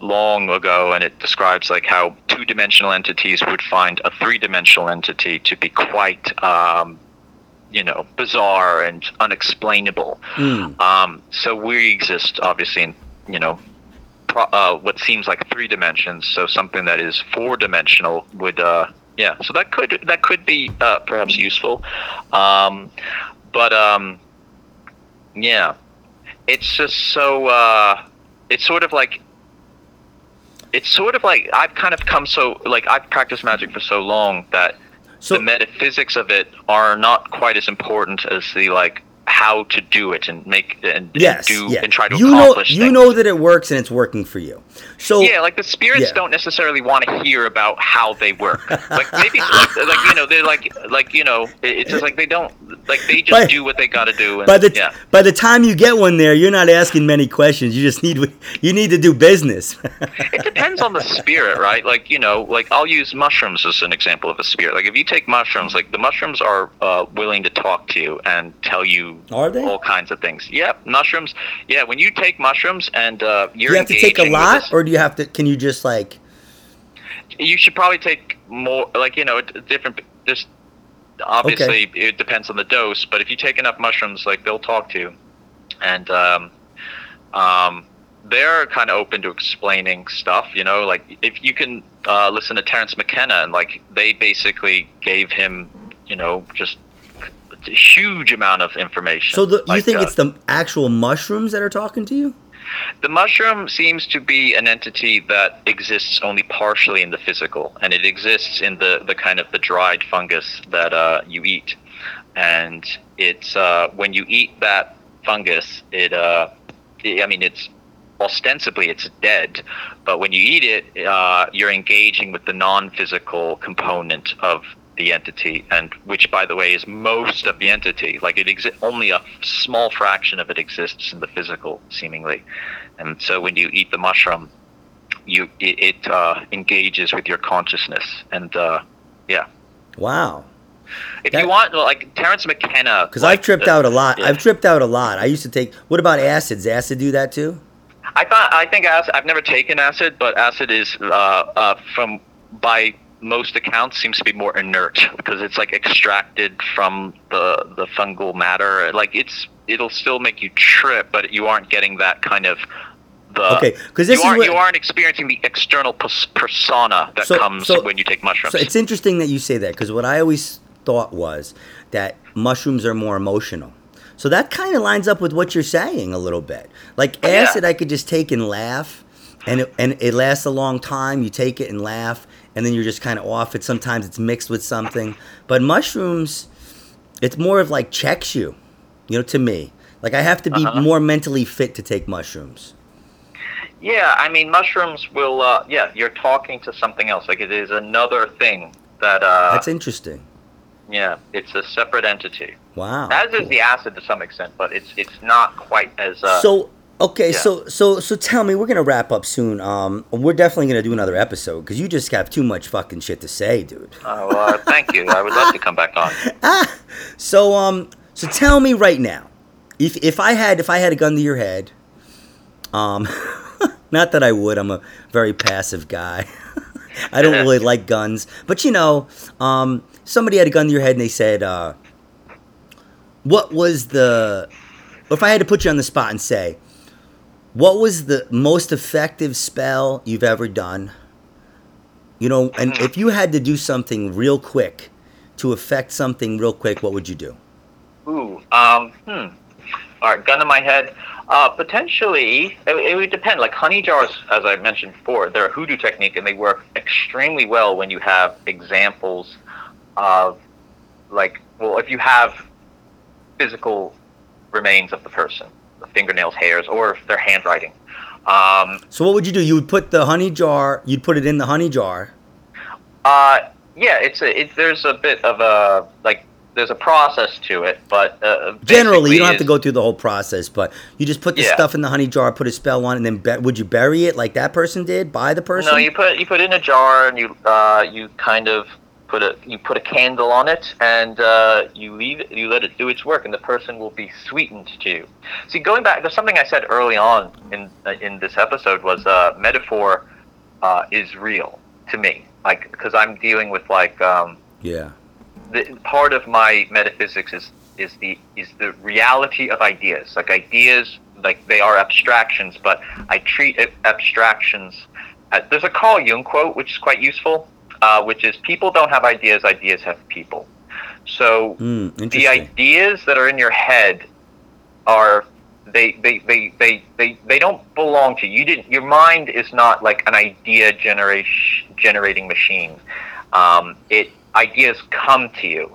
long ago, and it describes like how two-dimensional entities would find a three-dimensional entity to be quite um you know bizarre and unexplainable. mm. Um so we exist obviously in you know pro- uh what seems like three dimensions, so something that is four-dimensional would uh yeah so that could that could be uh perhaps useful. um but um yeah it's just so uh it's sort of like It's sort of like I've kind of come so like I've practiced magic for so long that so, the metaphysics of it are not quite as important as the like how to do it and make and, yes, and do yeah. and try to you accomplish. Know, you things. know that it works and it's working for you. So yeah, like the spirits yeah. don't necessarily want to hear about how they work. Like maybe like, like you know they're like like you know it's just like they don't like they just by, do what they got to do. And, by the yeah. by the time you get one there, you're not asking many questions. You just need you need to do business. It depends on the spirit, right? Like you know, like I'll use mushrooms as an example of a spirit. Like if you take mushrooms, like the mushrooms are uh, willing to talk to you and tell you. Are they? All kinds of things. Yep, mushrooms. Yeah, when you take mushrooms and uh, you're engaging. You have to take a lot, or do you have to? Can you just like? You should probably take more. Like you know, different. Just obviously, okay. It depends on the dose. But if you take enough mushrooms, like they'll talk to you, and um, um, they're kind of open to explaining stuff. You know, like if you can uh, listen to Terrence McKenna, and like they basically gave him, you know, just. A huge amount of information. So the, you like, think uh, it's the actual mushrooms that are talking to you? The mushroom seems to be an entity that exists only partially in the physical, and it exists in the, the kind of the dried fungus that uh, you eat. And it's uh, when you eat that fungus, it uh, I mean, it's ostensibly it's dead, but when you eat it, uh, you're engaging with the non-physical component of the entity, and which by the way is most of the entity. Like it exists, only a small fraction of it exists in the physical seemingly. And so when you eat the mushroom, you it, it uh engages with your consciousness. And uh yeah wow if that, you want like Terrence McKenna, because like, I've tripped uh, out a lot yeah. I've tripped out a lot I used to take what about acids acid do that too I thought I think acid, I've never taken acid, but acid is uh uh from by most accounts seems to be more inert because it's like extracted from the the fungal matter. Like it's it'll still make you trip, but you aren't getting that kind of the okay because you, are, you aren't experiencing the external persona that so, comes so, when you take mushrooms. So it's interesting that you say that, because what I always thought was that mushrooms are more emotional. So that kind of lines up with what you're saying a little bit. Like acid, yeah. I could just take and laugh, and it, and it lasts a long time. You take it and laugh. And then you're just kind of off it. Sometimes it's mixed with something. But mushrooms, it's more of like checks you, you know, to me. Like I have to be uh-huh. more mentally fit to take mushrooms. Yeah, I mean, mushrooms will, uh, yeah, you're talking to something else. Like it is another thing that... Uh, That's interesting. Yeah, it's a separate entity. Wow. As cool. is the acid to some extent, but it's it's not quite as... Uh, so... Okay, yeah. so so so tell me, we're gonna wrap up soon. Um, we're definitely gonna do another episode because you just have too much fucking shit to say, dude. Oh, uh, thank you. I would love to come back on. Ah, so um, so tell me right now, if if I had if I had a gun to your head, um, not that I would. I'm a very passive guy. I don't really like guns, but you know, um, somebody had a gun to your head and they said, uh, what was the? If I had to put you on the spot and say. What was the most effective spell you've ever done? You know, and if you had to do something real quick to affect something real quick, what would you do? Ooh, um, hmm. All right, gun to my head. Uh, potentially, it, it would depend. Like honey jars, as I mentioned before, they're a hoodoo technique, and they work extremely well when you have examples of, like, well, if you have physical remains of the person. Fingernails, hairs, or their handwriting. Um, so what would you do? You would put the honey jar. You'd put it in the honey jar. Uh, yeah, it's a. It, there's a bit of a like. There's a process to it, but uh, generally you don't have to go through the whole process. But you just put the yeah. stuff in the honey jar, put a spell on, and then be- would you bury it like that person did by the person? No, you put you put it in a jar, and you uh, you kind of put a you put a candle on it, and uh, you leave it, you let it do its work, and the person will be sweetened to you. See, going back, there's something I said early on in uh, in this episode was uh, metaphor uh, is real to me, like because I'm dealing with like um, yeah, the, part of my metaphysics is is the is the reality of ideas, like ideas like they are abstractions, but I treat abstractions. As, there's a Carl Jung quote which is quite useful. Uh, which is, people don't have ideas, ideas have people. So mm, the ideas that are in your head are, they they, they, they, they they don't belong to you. You didn't, your mind is not like an idea generation, generating machine. Um, it ideas come to you.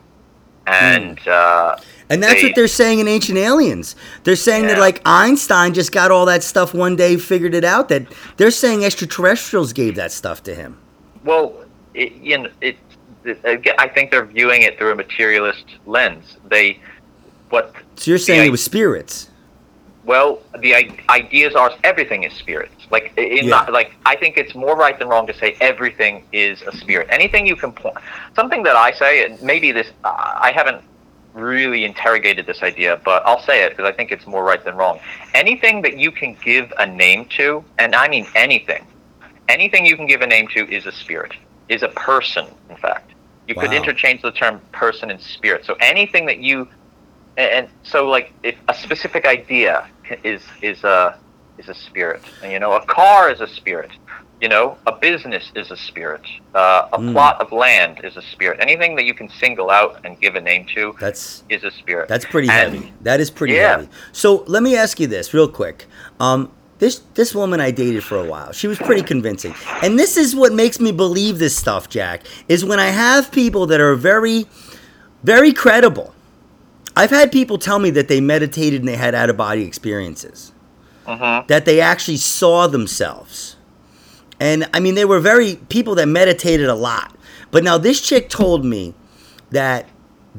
And mm. uh, and that's they, what they're saying in Ancient Aliens. They're saying yeah. that like Einstein just got all that stuff one day, figured it out, that they're saying extraterrestrials gave that stuff to him. Well... It, you know, it, it, I think they're viewing it through a materialist lens. They, what? So you're saying I, it was spirits? Well, the I, ideas are everything is spirits. Like, in yeah. not, like I think it's more right than wrong to say everything is a spirit. Anything you can point, something that I say, and maybe this, I haven't really interrogated this idea, but I'll say it because I think it's more right than wrong. Anything that you can give a name to, and I mean anything, anything you can give a name to is a spirit. Is a person, in fact. You wow. could interchange the term person and spirit. So anything that you, and, and so like if a specific idea is is a is a spirit, and you know, a car is a spirit, you know, a business is a spirit, uh, a mm. plot of land is a spirit. Anything that you can single out and give a name to that's is a spirit. That's pretty and, heavy. That is pretty yeah. heavy. So let me ask you this real quick. Um, This this woman I dated for a while, she was pretty convincing. And this is what makes me believe this stuff, Jack, is when I have people that are very, very credible. I've had people tell me that they meditated and they had out-of-body experiences. Uh-huh. That they actually saw themselves. And, I mean, they were very people that meditated a lot. But now this chick told me that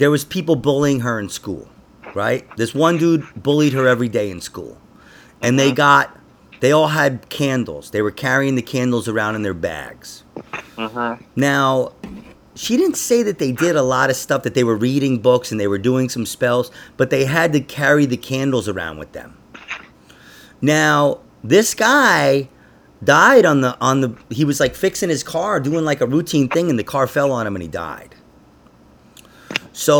there was people bullying her in school, right? This one dude bullied her every day in school. And uh-huh. they got... They all had candles. They were carrying the candles around in their bags. Uh-huh. Now, she didn't say that they did a lot of stuff, that they were reading books and they were doing some spells, but they had to carry the candles around with them. Now, this guy died on the, on the, he was like fixing his car, doing like a routine thing, and the car fell on him and he died. So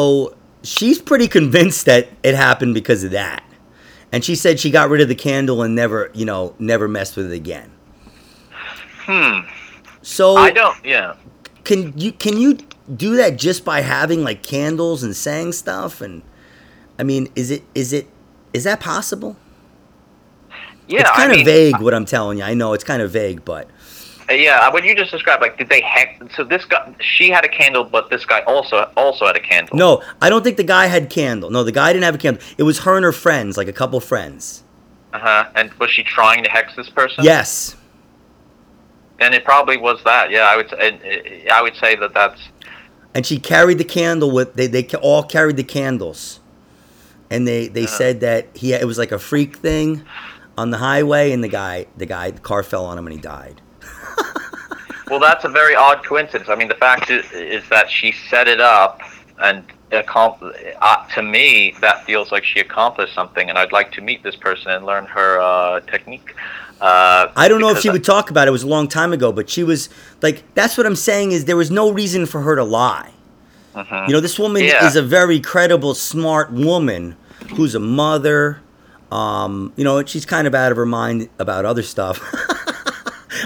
she's pretty convinced that it happened because of that. And she said she got rid of the candle and never, you know, never messed with it again. Hmm. So I don't. Yeah. Can you can you do that just by having like candles and saying stuff? And I mean, is it is it is that possible? Yeah, it's kind I of mean, vague. What I'm telling you, I know it's kind of vague, but yeah, what you just described, like, did they hack? So this guy, she had a candle, but this guy also also had a candle. No, I don't think the guy had candle. No, the guy didn't have a candle. It was her and her friends, like a couple friends. Uh huh. And was she trying to hex this person? Yes. And it probably was that. Yeah, I would. And I would say that that's. And she carried the candle with. They they all carried the candles, and they they uh-huh. said that he it was like a freak thing, on the highway, and the guy the guy the car fell on him and he died. Well, that's a very odd coincidence. I mean, the fact is, is that she set it up, and uh, to me, that feels like she accomplished something, and I'd like to meet this person and learn her uh, technique. Uh, I don't know if she I, would talk about it. It was a long time ago, but she was, like, that's what I'm saying is there was no reason for her to lie. Uh-huh. You know, this woman yeah. is a very credible, smart woman who's a mother. Um, you know, she's kind of out of her mind about other stuff.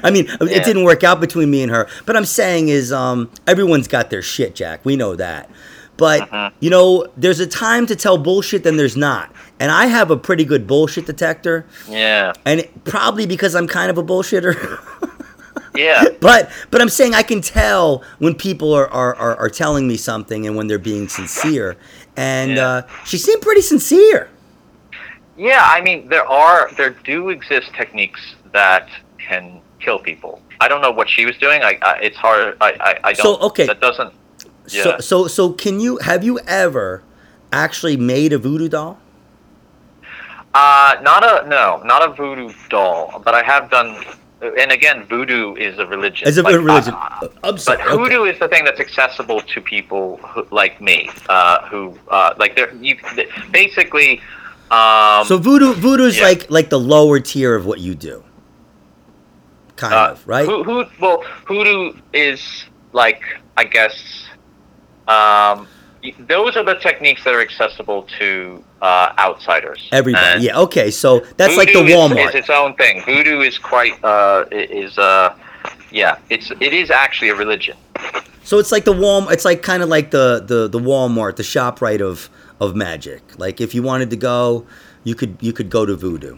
I mean, yeah. it didn't work out between me and her. But I'm saying is um, everyone's got their shit, Jack. We know that. But, uh-huh. you know, there's a time to tell bullshit, then there's not. And I have a pretty good bullshit detector. Yeah. And it, probably because I'm kind of a bullshitter. yeah. But but I'm saying I can tell when people are, are, are, are telling me something and when they're being sincere. And yeah. uh, she seemed pretty sincere. Yeah, I mean, there are, there do exist techniques that can kill people. I don't know what she was doing. I, I it's hard. I, I, I don't. So okay, that doesn't. Yeah. So so so can you have you ever actually made a voodoo doll? Uh, not a no, not a voodoo doll. But I have done and again, voodoo is a religion. It's a like, religion. Uh, but voodoo okay. is the thing that's accessible to people who, like me, uh, who uh, like they're you, they, basically. Um, so voodoo, voodoo is yeah. like like the lower tier of what you do. Kind uh, of right. Who, who, well, voodoo is like I guess. Um, Those are the techniques that are accessible to uh, outsiders. Everybody, and yeah, okay. So that's like the Walmart. It's its own thing. Voodoo is quite uh, is uh, yeah. It's it is actually a religion. So it's like the Walmart. It's like kind of like the, the, the Walmart, the ShopRite of of magic. Like if you wanted to go, you could you could go to voodoo.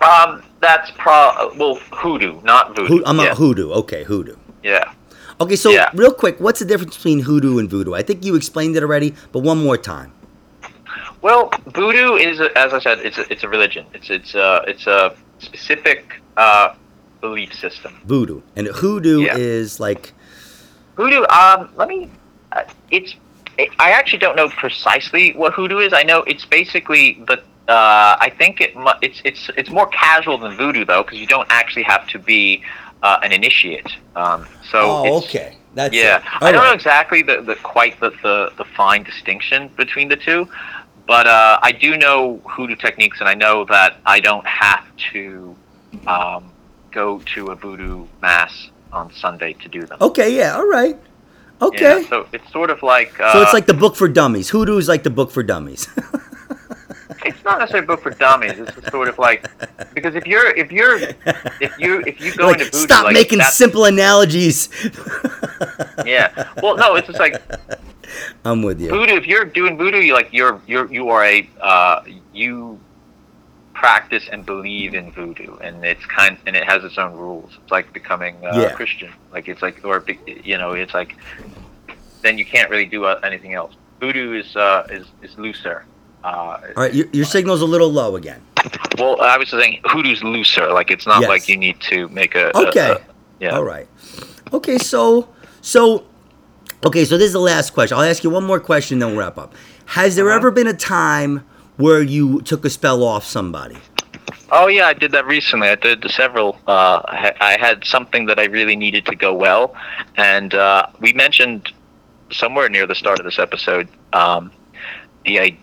Um, that's pro well hoodoo, not voodoo. Ho- I'm yeah. a hoodoo. Okay, hoodoo. Yeah. Okay, so yeah. real quick, what's the difference between hoodoo and voodoo? I think you explained it already, but one more time. Well, voodoo is, as I said, it's a, it's a religion. It's it's a it's a specific uh, belief system. Voodoo and hoodoo yeah. is like hoodoo. Um, let me. Uh, it's it, I actually don't know precisely what hoodoo is. I know it's basically the. Uh, I think it it's it's it's more casual than voodoo though, because you don't actually have to be. Uh, an initiate. Um, so oh, okay. That's yeah. I don't right. know exactly the, the quite the, the, the fine distinction between the two, but uh, I do know hoodoo techniques, and I know that I don't have to um, go to a voodoo mass on Sunday to do them. Okay. Yeah. All right. Okay. Yeah, so it's sort of like. Uh, so it's like the book for dummies. Hoodoo is like the book for dummies. It's not necessarily a book for dummies. It's sort of like because if you're if you're if you if you go like, into voodoo, stop like, making simple analogies. Yeah. Well, no, it's just like I'm with you. Voodoo. If you're doing voodoo, you like you're you're you are a uh, you practice and believe in voodoo, and it's kind and it has its own rules. It's like becoming uh, yeah. a Christian. Like it's like or you know it's like then you can't really do anything else. Voodoo is uh, is is looser. Uh, All right, your, your signal's a little low again. Well, I was saying hoodoo's looser. Like, it's not yes. like you need to make a... Okay. A, a, yeah. All right. Okay, so... So, okay, so this is the last question. I'll ask you one more question, then we'll wrap up. Has there uh-huh. ever been a time where you took a spell off somebody? Oh, yeah, I did that recently. I did several. Uh, I, I had something that I really needed to go well, and uh, we mentioned somewhere near the start of this episode um, the idea...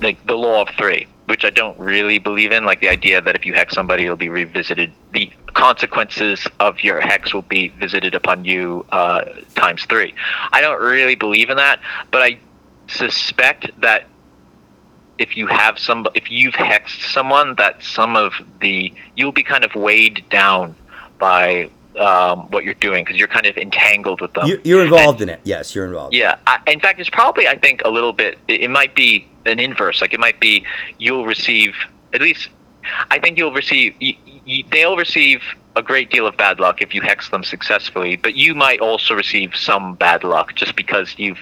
Like the law of three, which I don't really believe in, like the idea that if you hex somebody, it'll be revisited. The consequences of your hex will be visited upon you uh, times three. I don't really believe in that, but I suspect that if you have some, if you've hexed someone, that some of the you'll be kind of weighed down by um, what you're doing because you're kind of entangled with them. You're, you're involved and, in it. Yes, you're involved. Yeah. I, in fact, it's probably I think a little bit. It, it might be. An inverse, like it might be, you'll receive at least. I think you'll receive. You, you, they'll receive a great deal of bad luck if you hex them successfully, but you might also receive some bad luck just because you've,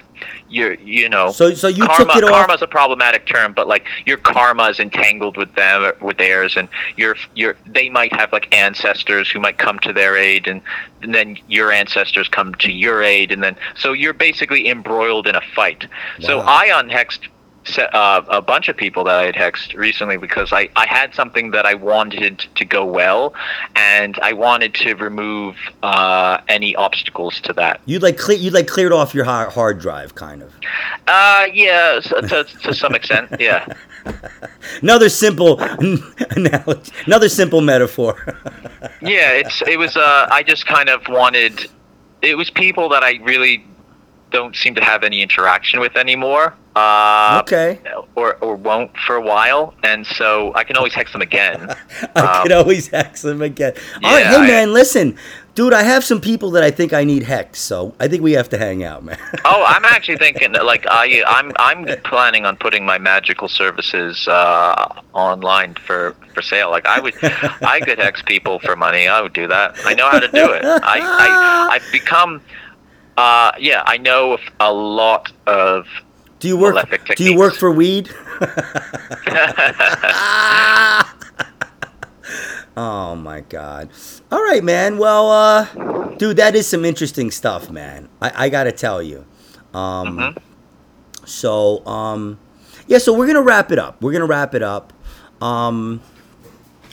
you're, you know. So, so you karma, took it off. Karma's a problematic term, but like your karma is entangled with them, with theirs, and your, your, they might have like ancestors who might come to their aid, and, and then your ancestors come to your aid, and then so you're basically embroiled in a fight. Wow. So I unhexed. Uh, a bunch of people that I had hexed recently because I, I had something that I wanted to go well, and I wanted to remove uh, any obstacles to that. You like cle- you like cleared off your hard drive, kind of. Uh, yeah, so, to, to some extent, yeah. Another simple analogy, another simple metaphor. Yeah, it's it was. Uh, I just kind of wanted. It was people that I really don't seem to have any interaction with anymore. Uh, okay. Or or won't for a while, and so I can always hex them again. I um, can always hex them again. Yeah, all right, hey I, man, listen, dude, I have some people that I think I need hex, so I think we have to hang out, man. Oh, I'm actually thinking like I I'm I'm planning on putting my magical services uh, online for, for sale. Like I would, I could hex people for money. I would do that. I know how to do it. I, I I've become, uh, yeah, I know a lot of. Do you work? Do you work for weed? Oh my God! All right, man. Well, uh, dude, that is some interesting stuff, man. I, I gotta tell you. Um, mm-hmm. So, um, yeah. So we're gonna wrap it up. We're gonna wrap it up. Um,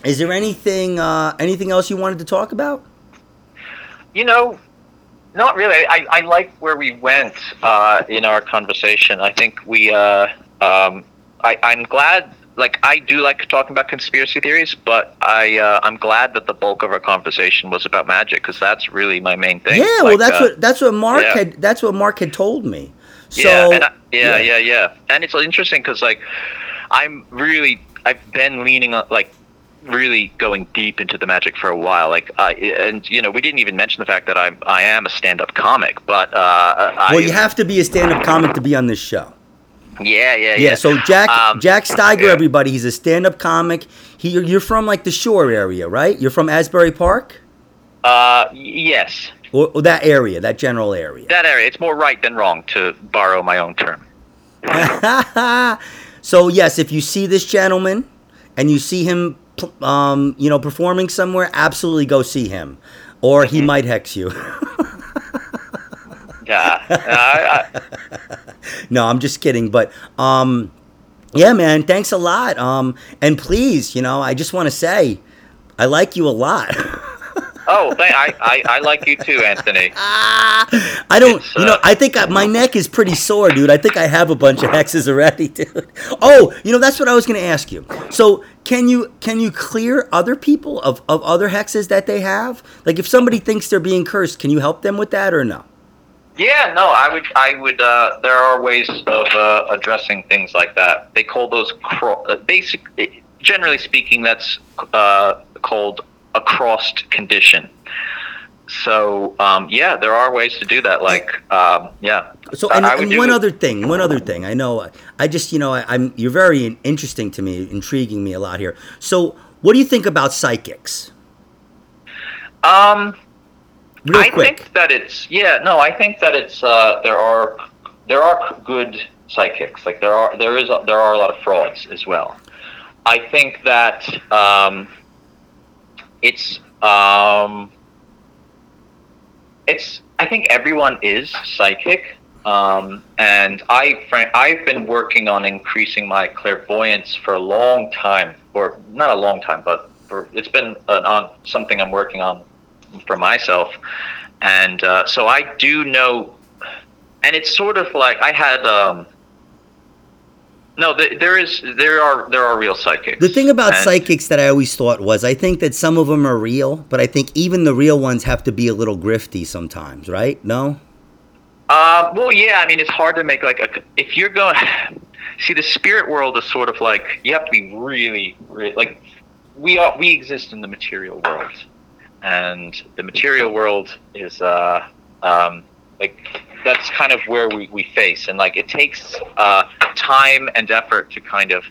Is there anything uh, anything else you wanted to talk about? You know, not really. I, I like where we went uh, in our conversation. I think we, uh, um, I, I'm glad, like, I do like talking about conspiracy theories, but I, uh, I'm glad that the bulk of our conversation was about magic, because that's really my main thing. Yeah, like, well, that's, uh, what, that's, what Mark yeah. had, that's what Mark had told me. So, yeah, and I, yeah, yeah, yeah, yeah. And it's interesting, because, like, I'm really, I've been leaning on, like, really going deep into the magic for a while, like I uh, and you know we didn't even mention the fact that I I am a stand-up comic, but uh well I, you have to be a stand-up comic to be on this show. Yeah, yeah, yeah. Yeah, so Jack um, Jack Steiger, yeah. everybody, he's a stand-up comic. He you're from like the Shore area, right? You're from Asbury Park? Uh yes. Or, or that area, that general area. That area. It's more right than wrong, to borrow my own term. So yes, if you see this gentleman and you see him Um, you know, performing somewhere, absolutely go see him, or he mm-hmm. might hex you. yeah. Uh, I... No, I'm just kidding. But um, yeah, man, thanks a lot. Um, and please, you know, I just want to say, I like you a lot. Oh, I, I I like you too, Anthony. Ah, I don't, uh, you know, I think I, my neck is pretty sore, dude. I think I have a bunch of hexes already, dude. Oh, you know, that's what I was going to ask you. So can you can you clear other people of, of other hexes that they have? Like if somebody thinks they're being cursed, can you help them with that or no? Yeah, no, I would, I would, uh, there are ways of uh, addressing things like that. They call those, cro- uh, basically, generally speaking, that's uh, called a crossed condition. So um yeah, there are ways to do that, like um yeah so and, I would and one do... other thing one other thing I know I just you know I, I'm you're very interesting to me, intriguing me a lot here. So what do you think about psychics? um Real I quick. think that it's yeah no I think that it's uh there are there are good psychics, like there are there is a, there are a lot of frauds as well. I think that um It's, um, it's, I think everyone is psychic, um, and I, I've been working on increasing my clairvoyance for a long time, or not a long time, but for, it's been an, on something I'm working on for myself, and uh, so I do know, and it's sort of like I had, um, No, there is there are there are real psychics. The thing about and psychics that I always thought was, I think that some of them are real, but I think even the real ones have to be a little grifty sometimes, right? No? Uh, well, yeah. I mean, it's hard to make like a if you're going see the spirit world is sort of like you have to be really, really like we are we exist in the material world, and the material world is uh um like. That's kind of where we, we face, and like it takes uh, time and effort to kind of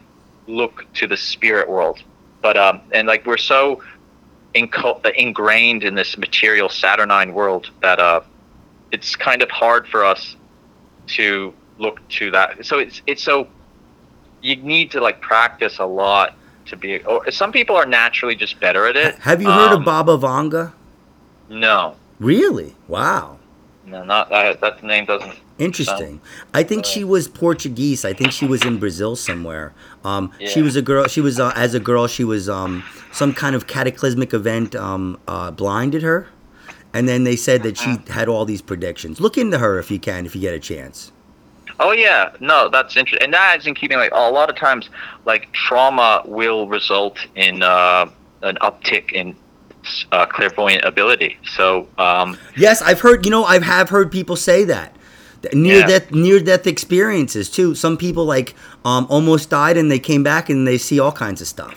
look to the spirit world, but um, and like we're so inco- ingrained in this material Saturnine world that uh, it's kind of hard for us to look to that. So it's it's so you need to like practice a lot to be. Or some people are naturally just better at it. Have you heard um, of Baba Vanga? No. Really? Wow. No, not that. That name doesn't. Interesting. Um, I think uh, she was Portuguese. I think she was in Brazil somewhere. Um, yeah. She was a girl. She was uh, as a girl. She was um, some kind of cataclysmic event um, uh, blinded her, and then they said that she had all these predictions. Look into her if you can, if you get a chance. Oh yeah, no, that's interesting, and that is in keeping. Like a lot of times, like trauma will result in uh, an uptick in. Uh, clairvoyant ability. So um, yes, I've heard. You know, I have heard people say that near yeah. death, near death experiences too. Some people like um, almost died and they came back and they see all kinds of stuff.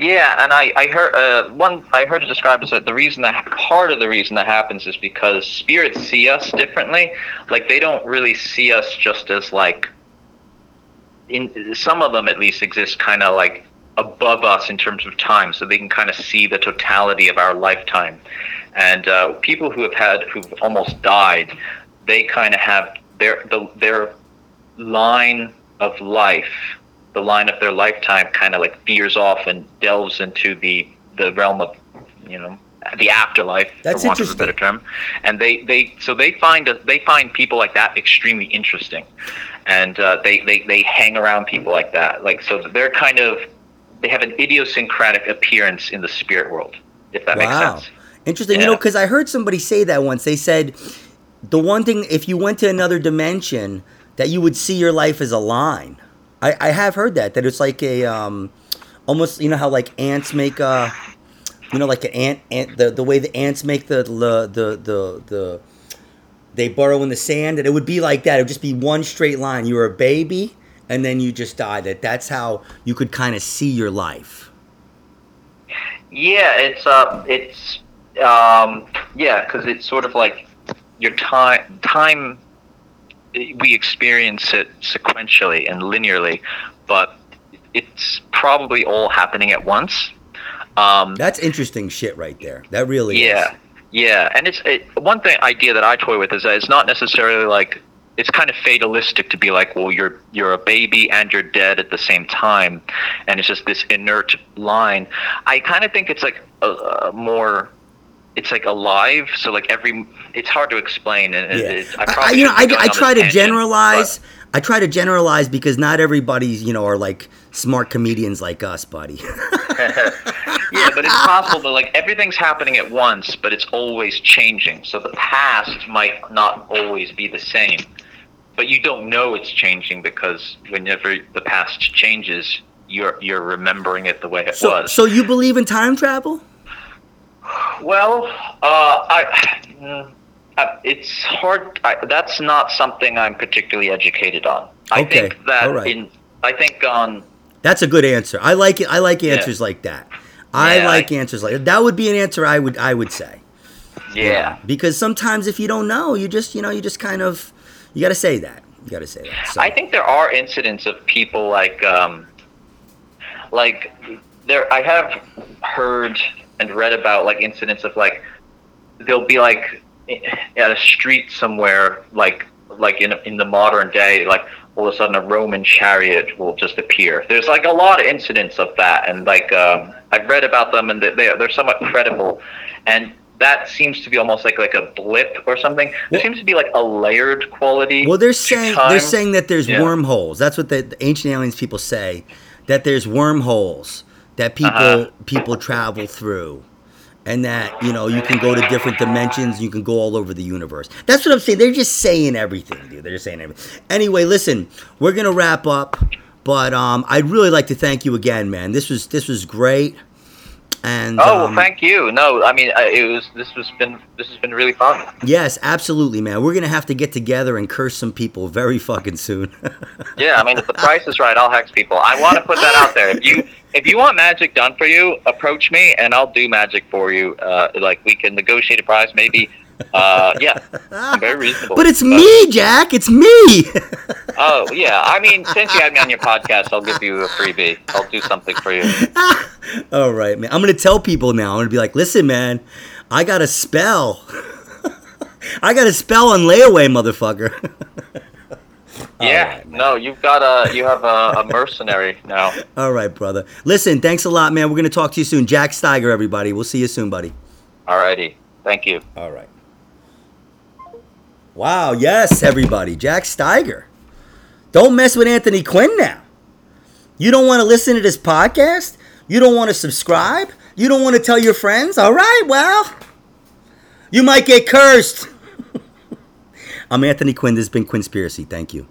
Yeah, and I I heard uh, one. I heard it described as that the reason that part of the reason that happens is because spirits see us differently. Like they don't really see us just as like. In some of them, at least, exist kind of like. Above us in terms of time, so they can kind of see the totality of our lifetime. And uh, people who have had who've almost died, they kind of have their the, their line of life, the line of their lifetime, kind of like veers off and delves into the the realm of you know the afterlife. That's interesting. For want of a better term. And they they so they find a, they find people like that extremely interesting, and uh, they they they hang around people like that. Like so, they're kind of they have an idiosyncratic appearance in the spirit world, if that wow. makes sense. Interesting. Yeah. You know, because I heard somebody say that once. They said the one thing, if you went to another dimension, that you would see your life as a line. I, I have heard that, that it's like a um, almost, you know how like ants make a, you know, like an ant, ant the, the way the ants make the the the the, the they burrow in the sand, and it would be like that. It would just be one straight line. You were a baby, and then you just died. That that's how you could kind of see your life. Yeah, it's uh, it's um, yeah, because it's sort of like your time time. We experience it sequentially and linearly, but it's probably all happening at once. Um, that's interesting shit right there. That really yeah. is. Yeah, and it's it, one thing idea that I toy with is that it's not necessarily like it's kind of fatalistic to be like, well, you're you're a baby and you're dead at the same time, and it's just this inert line. I kind of think it's like a, a more, it's like alive. So like every, it's hard to explain. And yeah. it, I, I you know, I, I try to tangent, generalize. But. I try to generalize because not everybody's, you know, are like smart comedians like us, buddy. Yeah, but it's possible that like everything's happening at once, but it's always changing. So the past might not always be the same, but you don't know it's changing because whenever the past changes, you're you're remembering it the way it so, was. So you believe in time travel? Well, uh, I, I it's hard. I, that's not something I'm particularly educated on. I okay. think that All right. in I think on. That's a good answer. I like it. I like answers yeah. like that. I yeah, like I, answers like that. That would be an answer I would I would say. Yeah. yeah. Because sometimes if you don't know, you just you know you just kind of you got to say that. You got to say that. So. I think there are incidents of people like um like there I have heard and read about like incidents of like they'll be like at a street somewhere like like in in the modern day like all of a sudden a Roman chariot will just appear. There's like a lot of incidents of that, and like um, I've read about them, and they they're somewhat credible, and that seems to be almost like like a blip or something. There well, seems to be like a layered quality. Well, they're saying time. they're saying that there's yeah. wormholes. That's what the, the Ancient Aliens people say, that there's wormholes that people uh-huh. people travel through. And that, you know, you can go to different dimensions. You can go all over the universe. That's what I'm saying. They're just saying everything, dude. They're just saying everything. Anyway, listen, we're going to wrap up. But um, I'd really like to thank you again, man. This was this was great. And oh, um, well, thank you. No, I mean, it was this was been this has been really fun. Yes, absolutely, man. We're gonna have to get together and curse some people very fucking soon. Yeah, I mean, if the price is right, I'll hex people. I want to put that out there. If you if you want magic done for you, approach me and I'll do magic for you. Uh, like we can negotiate a price, maybe. Uh, yeah, very reasonable. But it's but, me, Jack. It's me. Oh yeah, I mean, since you had me on your podcast, I'll give you a freebie. I'll do something for you. All right, man. I'm gonna tell people now. I'm gonna be like, listen, man, I got a spell. I got a spell on layaway, motherfucker. Yeah, right, no, you've got a you have a, a mercenary now. All right, brother. Listen, thanks a lot, man. We're gonna talk to you soon, Jack Steiger. Everybody, we'll see you soon, buddy. All righty, thank you. All right. Wow, yes, everybody. Jack Steiger. Don't mess with Anthony Quinn now. You don't want to listen to this podcast? You don't want to subscribe? You don't want to tell your friends? All right, well, you might get cursed. I'm Anthony Quinn. This has been Quinnspiracy. Thank you.